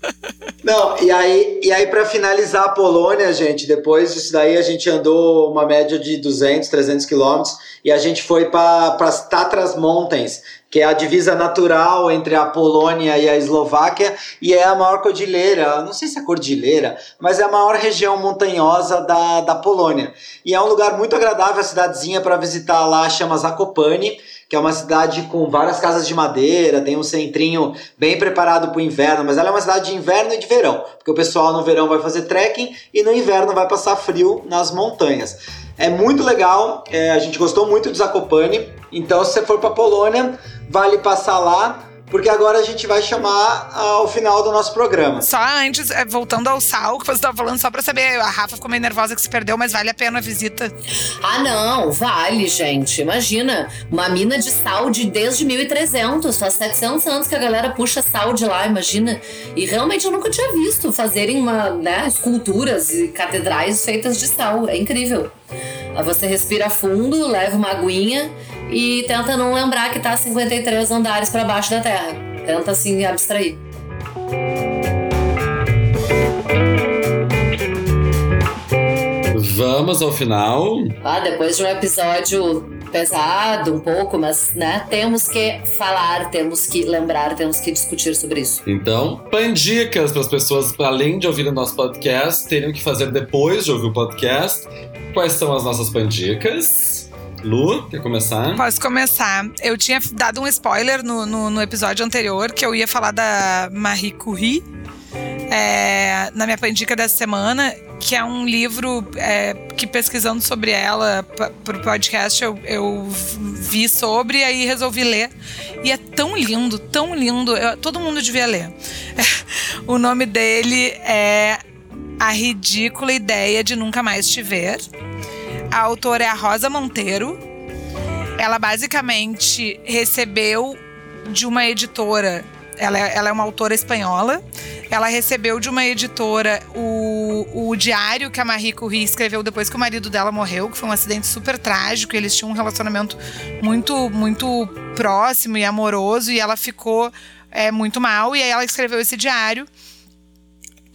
Não, e aí, e aí pra finalizar a Polônia, gente, depois disso daí a gente andou uma média de duzentos trezentos quilômetros, e a gente foi para as Tatra Mountains, que é a divisa natural entre a Polônia e a Eslováquia, e é a maior cordilheira, não sei se é cordilheira, mas é a maior região montanhosa da, da Polônia. E é um lugar muito agradável, a cidadezinha para visitar lá chama Zakopane, que é uma cidade com várias casas de madeira, tem um centrinho bem preparado para o inverno, mas ela é uma cidade de inverno e de verão, porque o pessoal no verão vai fazer trekking e no inverno vai passar frio nas montanhas. É muito legal, é, a gente gostou muito de Zakopane, então se você for para a Polônia, vale passar lá, porque agora a gente vai chamar ao final do nosso programa. Só antes, voltando ao sal, que você estava falando, só para saber, a Rafa ficou meio nervosa que se perdeu, mas vale a pena a visita? Ah, não, vale, gente. Imagina, uma mina de sal de desde mil e trezentos, faz setecentos anos que a galera puxa sal de lá, imagina. E realmente eu nunca tinha visto fazerem uma, né, esculturas e catedrais feitas de sal, é incrível. Você respira fundo, leva uma aguinha e tenta não lembrar que tá a cinquenta e três andares para baixo da terra. Tenta, assim, abstrair. Vamos ao final. Ah, depois de um episódio pesado um pouco, mas, né, temos que falar, temos que lembrar, temos que discutir sobre isso. Então, pandicas para as pessoas, além de ouvir o nosso podcast, teriam que fazer depois de ouvir o podcast. Quais são as nossas pandicas? Lu, quer começar? Posso começar. Eu tinha dado um spoiler no, no, no episódio anterior, que eu ia falar da Marie Curie, é, na minha pandica dessa semana, que é um livro é, que, pesquisando sobre ela p- pro podcast, eu, eu vi sobre e aí resolvi ler. E é tão lindo, tão lindo. Eu, todo mundo devia ler. O nome dele é A Ridícula Ideia de Nunca Mais Te Ver. A autora é a Rosa Monteiro. Ela basicamente recebeu de uma editora... Ela, ela é uma autora espanhola. Ela recebeu de uma editora o, o diário que a Marie Curie escreveu depois que o marido dela morreu, que foi um acidente super trágico, e eles tinham um relacionamento muito, muito próximo e amoroso, e ela ficou é, muito mal, e aí ela escreveu esse diário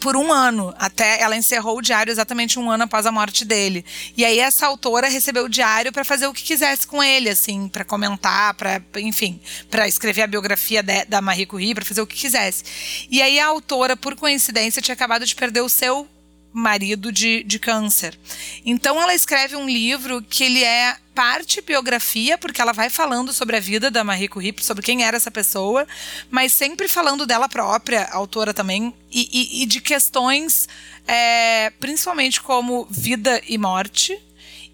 por um ano, até ela encerrou o diário exatamente um ano após a morte dele. E aí essa autora recebeu o diário para fazer o que quisesse com ele, assim, para comentar, para, enfim, para escrever a biografia de, da Marie Curie, para fazer o que quisesse. E aí a autora, por coincidência, tinha acabado de perder o seu marido de, de câncer. Então ela escreve um livro que ele é parte biografia, porque ela vai falando sobre a vida da Marie Curie, sobre quem era essa pessoa, mas sempre falando dela própria, autora também, e, e, e de questões, é, principalmente como vida e morte,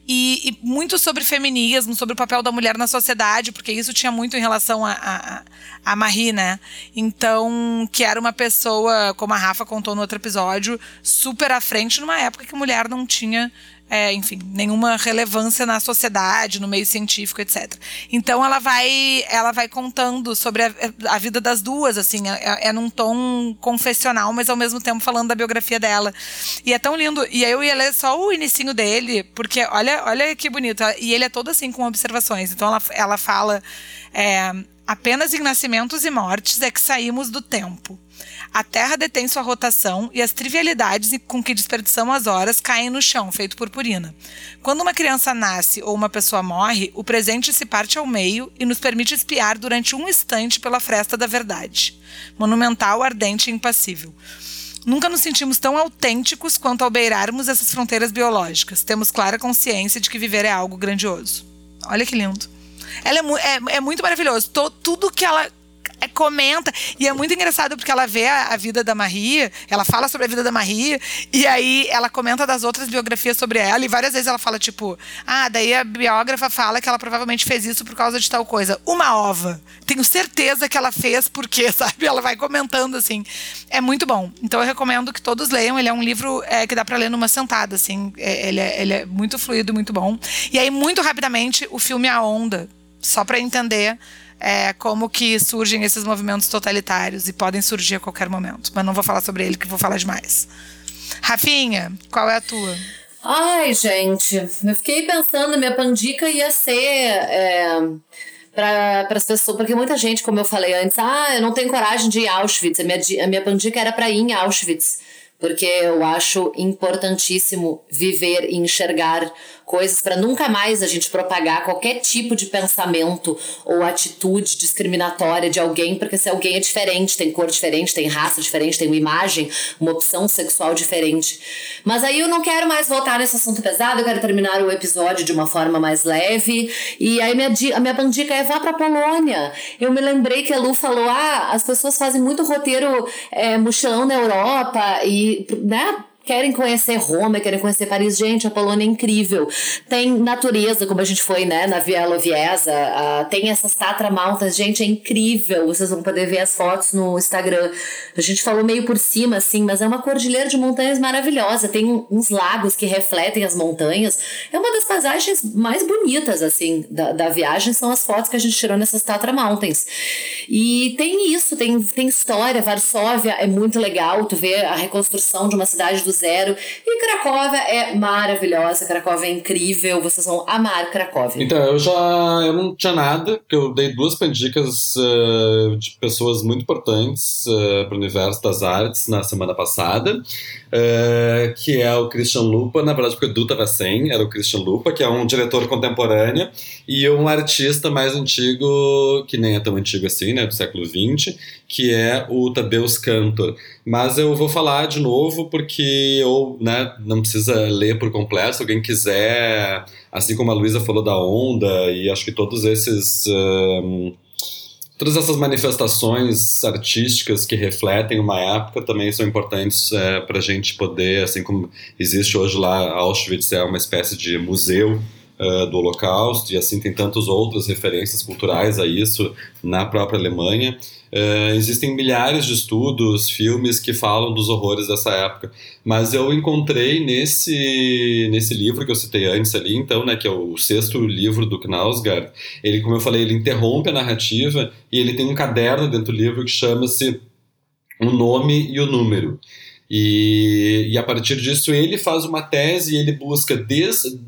e, e muito sobre feminismo, sobre o papel da mulher na sociedade, porque isso tinha muito em relação a, a, a Marie, né? Então, que era uma pessoa, como a Rafa contou no outro episódio, super à frente numa época que a mulher não tinha... É, enfim, nenhuma relevância na sociedade, no meio científico, etcétera. Então ela vai, ela vai contando sobre a, a vida das duas, assim, é, é num tom confessional, mas ao mesmo tempo falando da biografia dela. E é tão lindo. E aí eu ia ler só o inicinho dele, porque olha, olha que bonito. E ele é todo assim com observações. Então ela, ela fala: é, apenas em nascimentos e mortes é que saímos do tempo. A Terra detém sua rotação e as trivialidades com que desperdiçam as horas caem no chão, feito purpurina. Quando uma criança nasce ou uma pessoa morre, o presente se parte ao meio e nos permite espiar durante um instante pela fresta da verdade. Monumental, ardente e impassível. Nunca nos sentimos tão autênticos quanto ao beirarmos essas fronteiras biológicas. Temos clara consciência de que viver é algo grandioso. Olha que lindo. Ela é, mu- é, é muito maravilhoso. Tô, tudo que ela... É, comenta, e é muito engraçado porque ela vê a, a vida da Marie, ela fala sobre a vida da Marie, e aí ela comenta das outras biografias sobre ela, e várias vezes ela fala, tipo, ah, daí a biógrafa fala que ela provavelmente fez isso por causa de tal coisa, uma ova, tenho certeza que ela fez porque, sabe, ela vai comentando, assim, é muito bom, então eu recomendo que todos leiam, ele é um livro é, que dá pra ler numa sentada, assim, é, ele, é, ele é muito fluido, muito bom, e aí muito rapidamente o filme A Onda, só pra entender É, como que surgem esses movimentos totalitários e podem surgir a qualquer momento. Mas não vou falar sobre ele, que vou falar demais. Rafinha, qual é a tua? Ai, gente, eu fiquei pensando, minha pandica ia ser é, para as pessoas, porque muita gente, como eu falei antes, ah, eu não tenho coragem de ir a Auschwitz. A minha, a minha pandica era para ir em Auschwitz, porque eu acho importantíssimo viver e enxergar coisas para nunca mais a gente propagar qualquer tipo de pensamento ou atitude discriminatória de alguém, porque se alguém é diferente, tem cor diferente, tem raça diferente, tem uma imagem, uma opção sexual diferente. Mas aí eu não quero mais voltar nesse assunto pesado, eu quero terminar o episódio de uma forma mais leve. E aí minha, a minha bandica é vá pra Polônia. Eu me lembrei que a Lu falou, ah, as pessoas fazem muito roteiro é, mochilão na Europa e, né, querem conhecer Roma, querem conhecer Paris. Gente, a Polônia é incrível. Tem natureza, como a gente foi, né, na Via Loviesa. Uh, tem essas Tatra Mountains. Gente, é incrível. Vocês vão poder ver as fotos no Instagram. A gente falou meio por cima, assim, mas é uma cordilheira de montanhas maravilhosa. Tem uns lagos que refletem as montanhas. É uma das paisagens mais bonitas, assim, da, da viagem. São as fotos que a gente tirou nessas Tatra Mountains. E tem isso, tem, tem história. Varsóvia é muito legal. Tu vê a reconstrução de uma cidade do zero. E Cracóvia é maravilhosa, Cracóvia é incrível, vocês vão amar Cracóvia. Então, eu já eu não tinha nada, porque eu dei duas pendicas uh, de pessoas muito importantes uh, para o universo das artes na semana passada, uh, que é o Christian Lupa, na verdade porque o Edu estava sem, era o Christian Lupa, que é um diretor contemporâneo e um artista mais antigo, que nem é tão antigo assim, né, do século vinte, que é o Tadeus Cantor. Mas eu vou falar de novo porque ou, né, não precisa ler por completo, se alguém quiser, assim como a Luísa falou da onda, e acho que todos esses um, todas essas manifestações artísticas que refletem uma época também são importantes é, para a gente poder, assim como existe hoje lá, Auschwitz é uma espécie de museu uh, do Holocausto, e assim tem tantas outras referências culturais a isso na própria Alemanha. Uh, existem milhares de estudos, filmes que falam dos horrores dessa época, mas eu encontrei nesse, nesse livro que eu citei antes ali, então, né, que é o sexto livro do Knausgaard. Ele, como eu falei, ele interrompe a narrativa e ele tem um caderno dentro do livro que chama-se O Nome e o Número. E, e a partir disso ele faz uma tese e ele busca desde...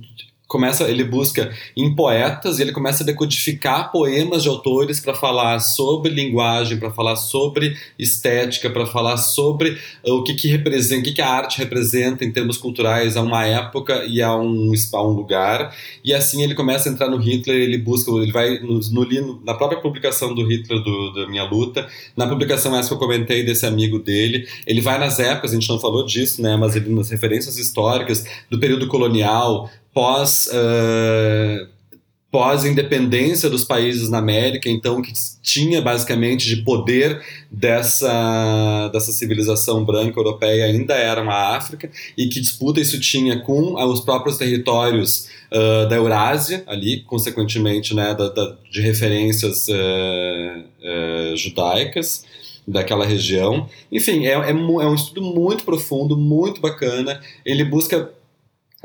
Começa, ele busca em poetas e ele começa a decodificar poemas de autores para falar sobre linguagem, para falar sobre estética, para falar sobre o que, que representa, o que, que a arte representa em termos culturais a uma época e a um, a um lugar. E assim ele começa a entrar no Hitler, ele busca, ele vai no, no, na própria publicação do Hitler, do, da Minha Luta, na publicação essa que eu comentei desse amigo dele, ele vai nas épocas, a gente não falou disso, né, mas ele nas referências históricas do período colonial, Pós, uh, pós-independência dos países na América, então, que tinha basicamente de poder dessa, dessa civilização branca europeia, ainda era uma África, e que disputa isso tinha com os próprios territórios uh, da Eurásia, ali, consequentemente, né, da, da, de referências uh, uh, judaicas, daquela região. Enfim, é, é, é um estudo muito profundo, muito bacana, ele busca...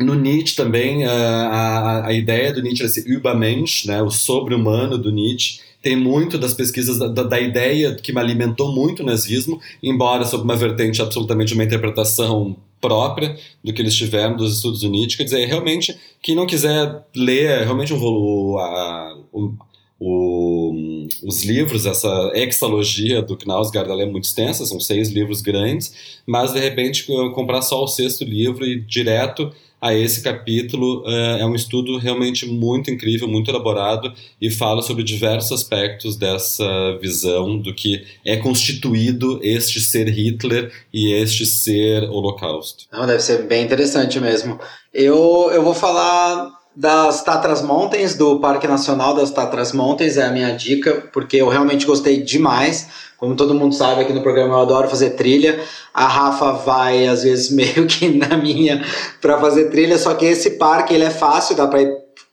No Nietzsche também, a, a, a ideia do Nietzsche, esse Übermensch, né, o sobre-humano do Nietzsche, tem muito das pesquisas da, da ideia que me alimentou muito o nazismo, embora sob uma vertente absolutamente uma interpretação própria do que eles tiveram dos estudos do Nietzsche. Quer dizer, realmente, quem não quiser ler, realmente eu vou... A, o, O, os livros, essa exalogia do Knausgaard, ela é muito extensa, são seis livros grandes, mas de repente comprar só o sexto livro e direto a esse capítulo é um estudo realmente muito incrível, muito elaborado e fala sobre diversos aspectos dessa visão do que é constituído este ser Hitler e este ser Holocausto. Não, deve ser bem interessante mesmo. Eu, eu vou falar... das Tatras Mountains, do Parque Nacional das Tatras Mountains, é a minha dica, porque eu realmente gostei demais. Como todo mundo sabe, aqui no programa eu adoro fazer trilha. A Rafa vai, às vezes, meio que na minha para fazer trilha, só que esse parque ele é fácil, dá para ir,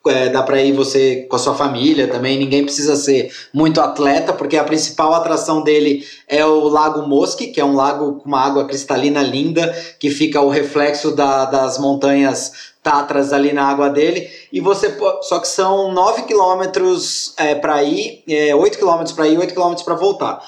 é, dá para ir você com a sua família também, ninguém precisa ser muito atleta, porque a principal atração dele é o Lago Mosque, que é um lago com uma água cristalina linda, que fica o reflexo da, das montanhas Tatras ali na água dele, e você só que são nove quilômetros é, para ir, é, oito quilômetros para ir e oito quilômetros para voltar.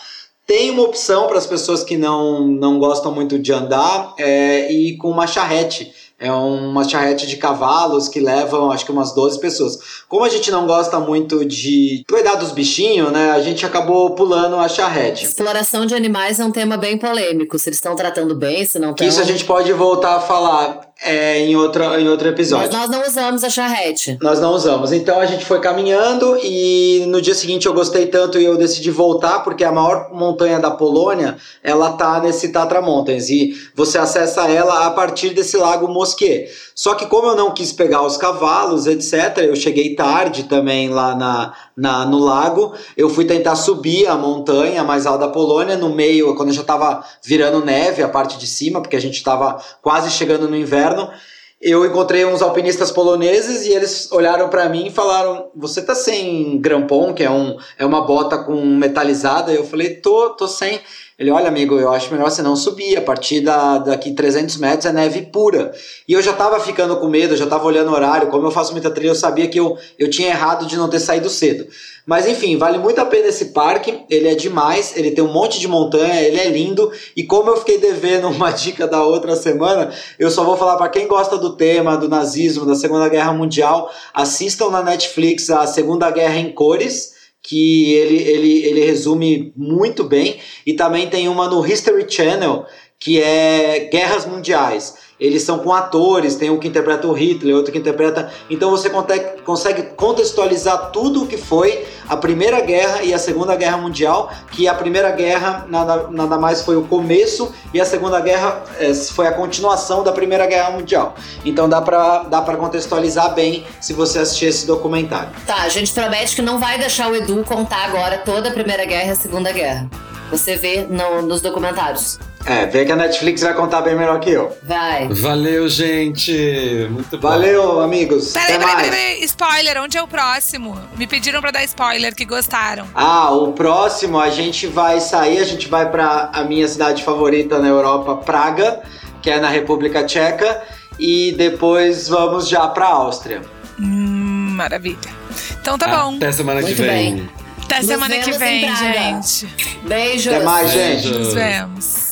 Tem uma opção para as pessoas que não, não gostam muito de andar, é, e com uma charrete. É uma charrete de cavalos que levam, acho que umas doze pessoas. Como a gente não gosta muito de cuidar dos bichinhos, né? A gente acabou pulando a charrete. Exploração de animais é um tema bem polêmico. Se eles estão tratando bem, se não estão... Isso a gente pode voltar a falar. É, em, outra, em outro episódio. Mas nós não usamos a charrete. Nós não usamos. Então a gente foi caminhando e no dia seguinte eu gostei tanto e eu decidi voltar, porque a maior montanha da Polônia, ela tá nesse Tatra Mountains e você acessa ela a partir desse lago Mosquier. Só que como eu não quis pegar os cavalos, etcétera, eu cheguei tarde também lá na, na, no lago. Eu fui tentar subir a montanha mais alta da Polônia, no meio, quando já tava virando neve a parte de cima, porque a gente tava quase chegando no inverno. Eu encontrei uns alpinistas poloneses e eles olharam para mim e falaram: você tá sem grampon, que é, um, é uma bota com metalizada? Eu falei, tô, tô sem. Ele, olha amigo, eu acho melhor você não subir, a partir da, daqui trezentos metros é neve pura. E eu já tava ficando com medo, eu já tava olhando o horário, como eu faço muita trilha eu sabia que eu, eu tinha errado de não ter saído cedo. Mas enfim, vale muito a pena esse parque, ele é demais, ele tem um monte de montanha, ele é lindo, e como eu fiquei devendo uma dica da outra semana, eu só vou falar para quem gosta do tema, do nazismo, da Segunda Guerra Mundial, assistam na Netflix a Segunda Guerra em Cores, que ele, ele, ele resume muito bem, e também tem uma no History Channel, que é Guerras Mundiais. Eles são com atores, tem um que interpreta o Hitler, outro que interpreta... Então você consegue contextualizar tudo o que foi a Primeira Guerra e a Segunda Guerra Mundial, que a Primeira Guerra nada, nada mais foi o começo e a Segunda Guerra é, foi a continuação da Primeira Guerra Mundial. Então dá pra, dá pra contextualizar bem se você assistir esse documentário. Tá, a gente promete que não vai deixar o Edu contar agora toda a Primeira Guerra e a Segunda Guerra. Você vê no, nos documentários. É, vê que a Netflix vai contar bem melhor que eu. Vai. Valeu, gente. Muito bom. Valeu, amigos. Peraí, peraí, peraí, peraí. Spoiler, onde é o próximo? Me pediram pra dar spoiler, que gostaram. Ah, o próximo a gente vai sair, a gente vai pra a minha cidade favorita na Europa, Praga, que é na República Tcheca, e depois vamos já pra Áustria. Hum, maravilha. Então tá bom. Até semana que vem. Até semana que vem, gente. Beijo. Até mais, gente. Nos vemos.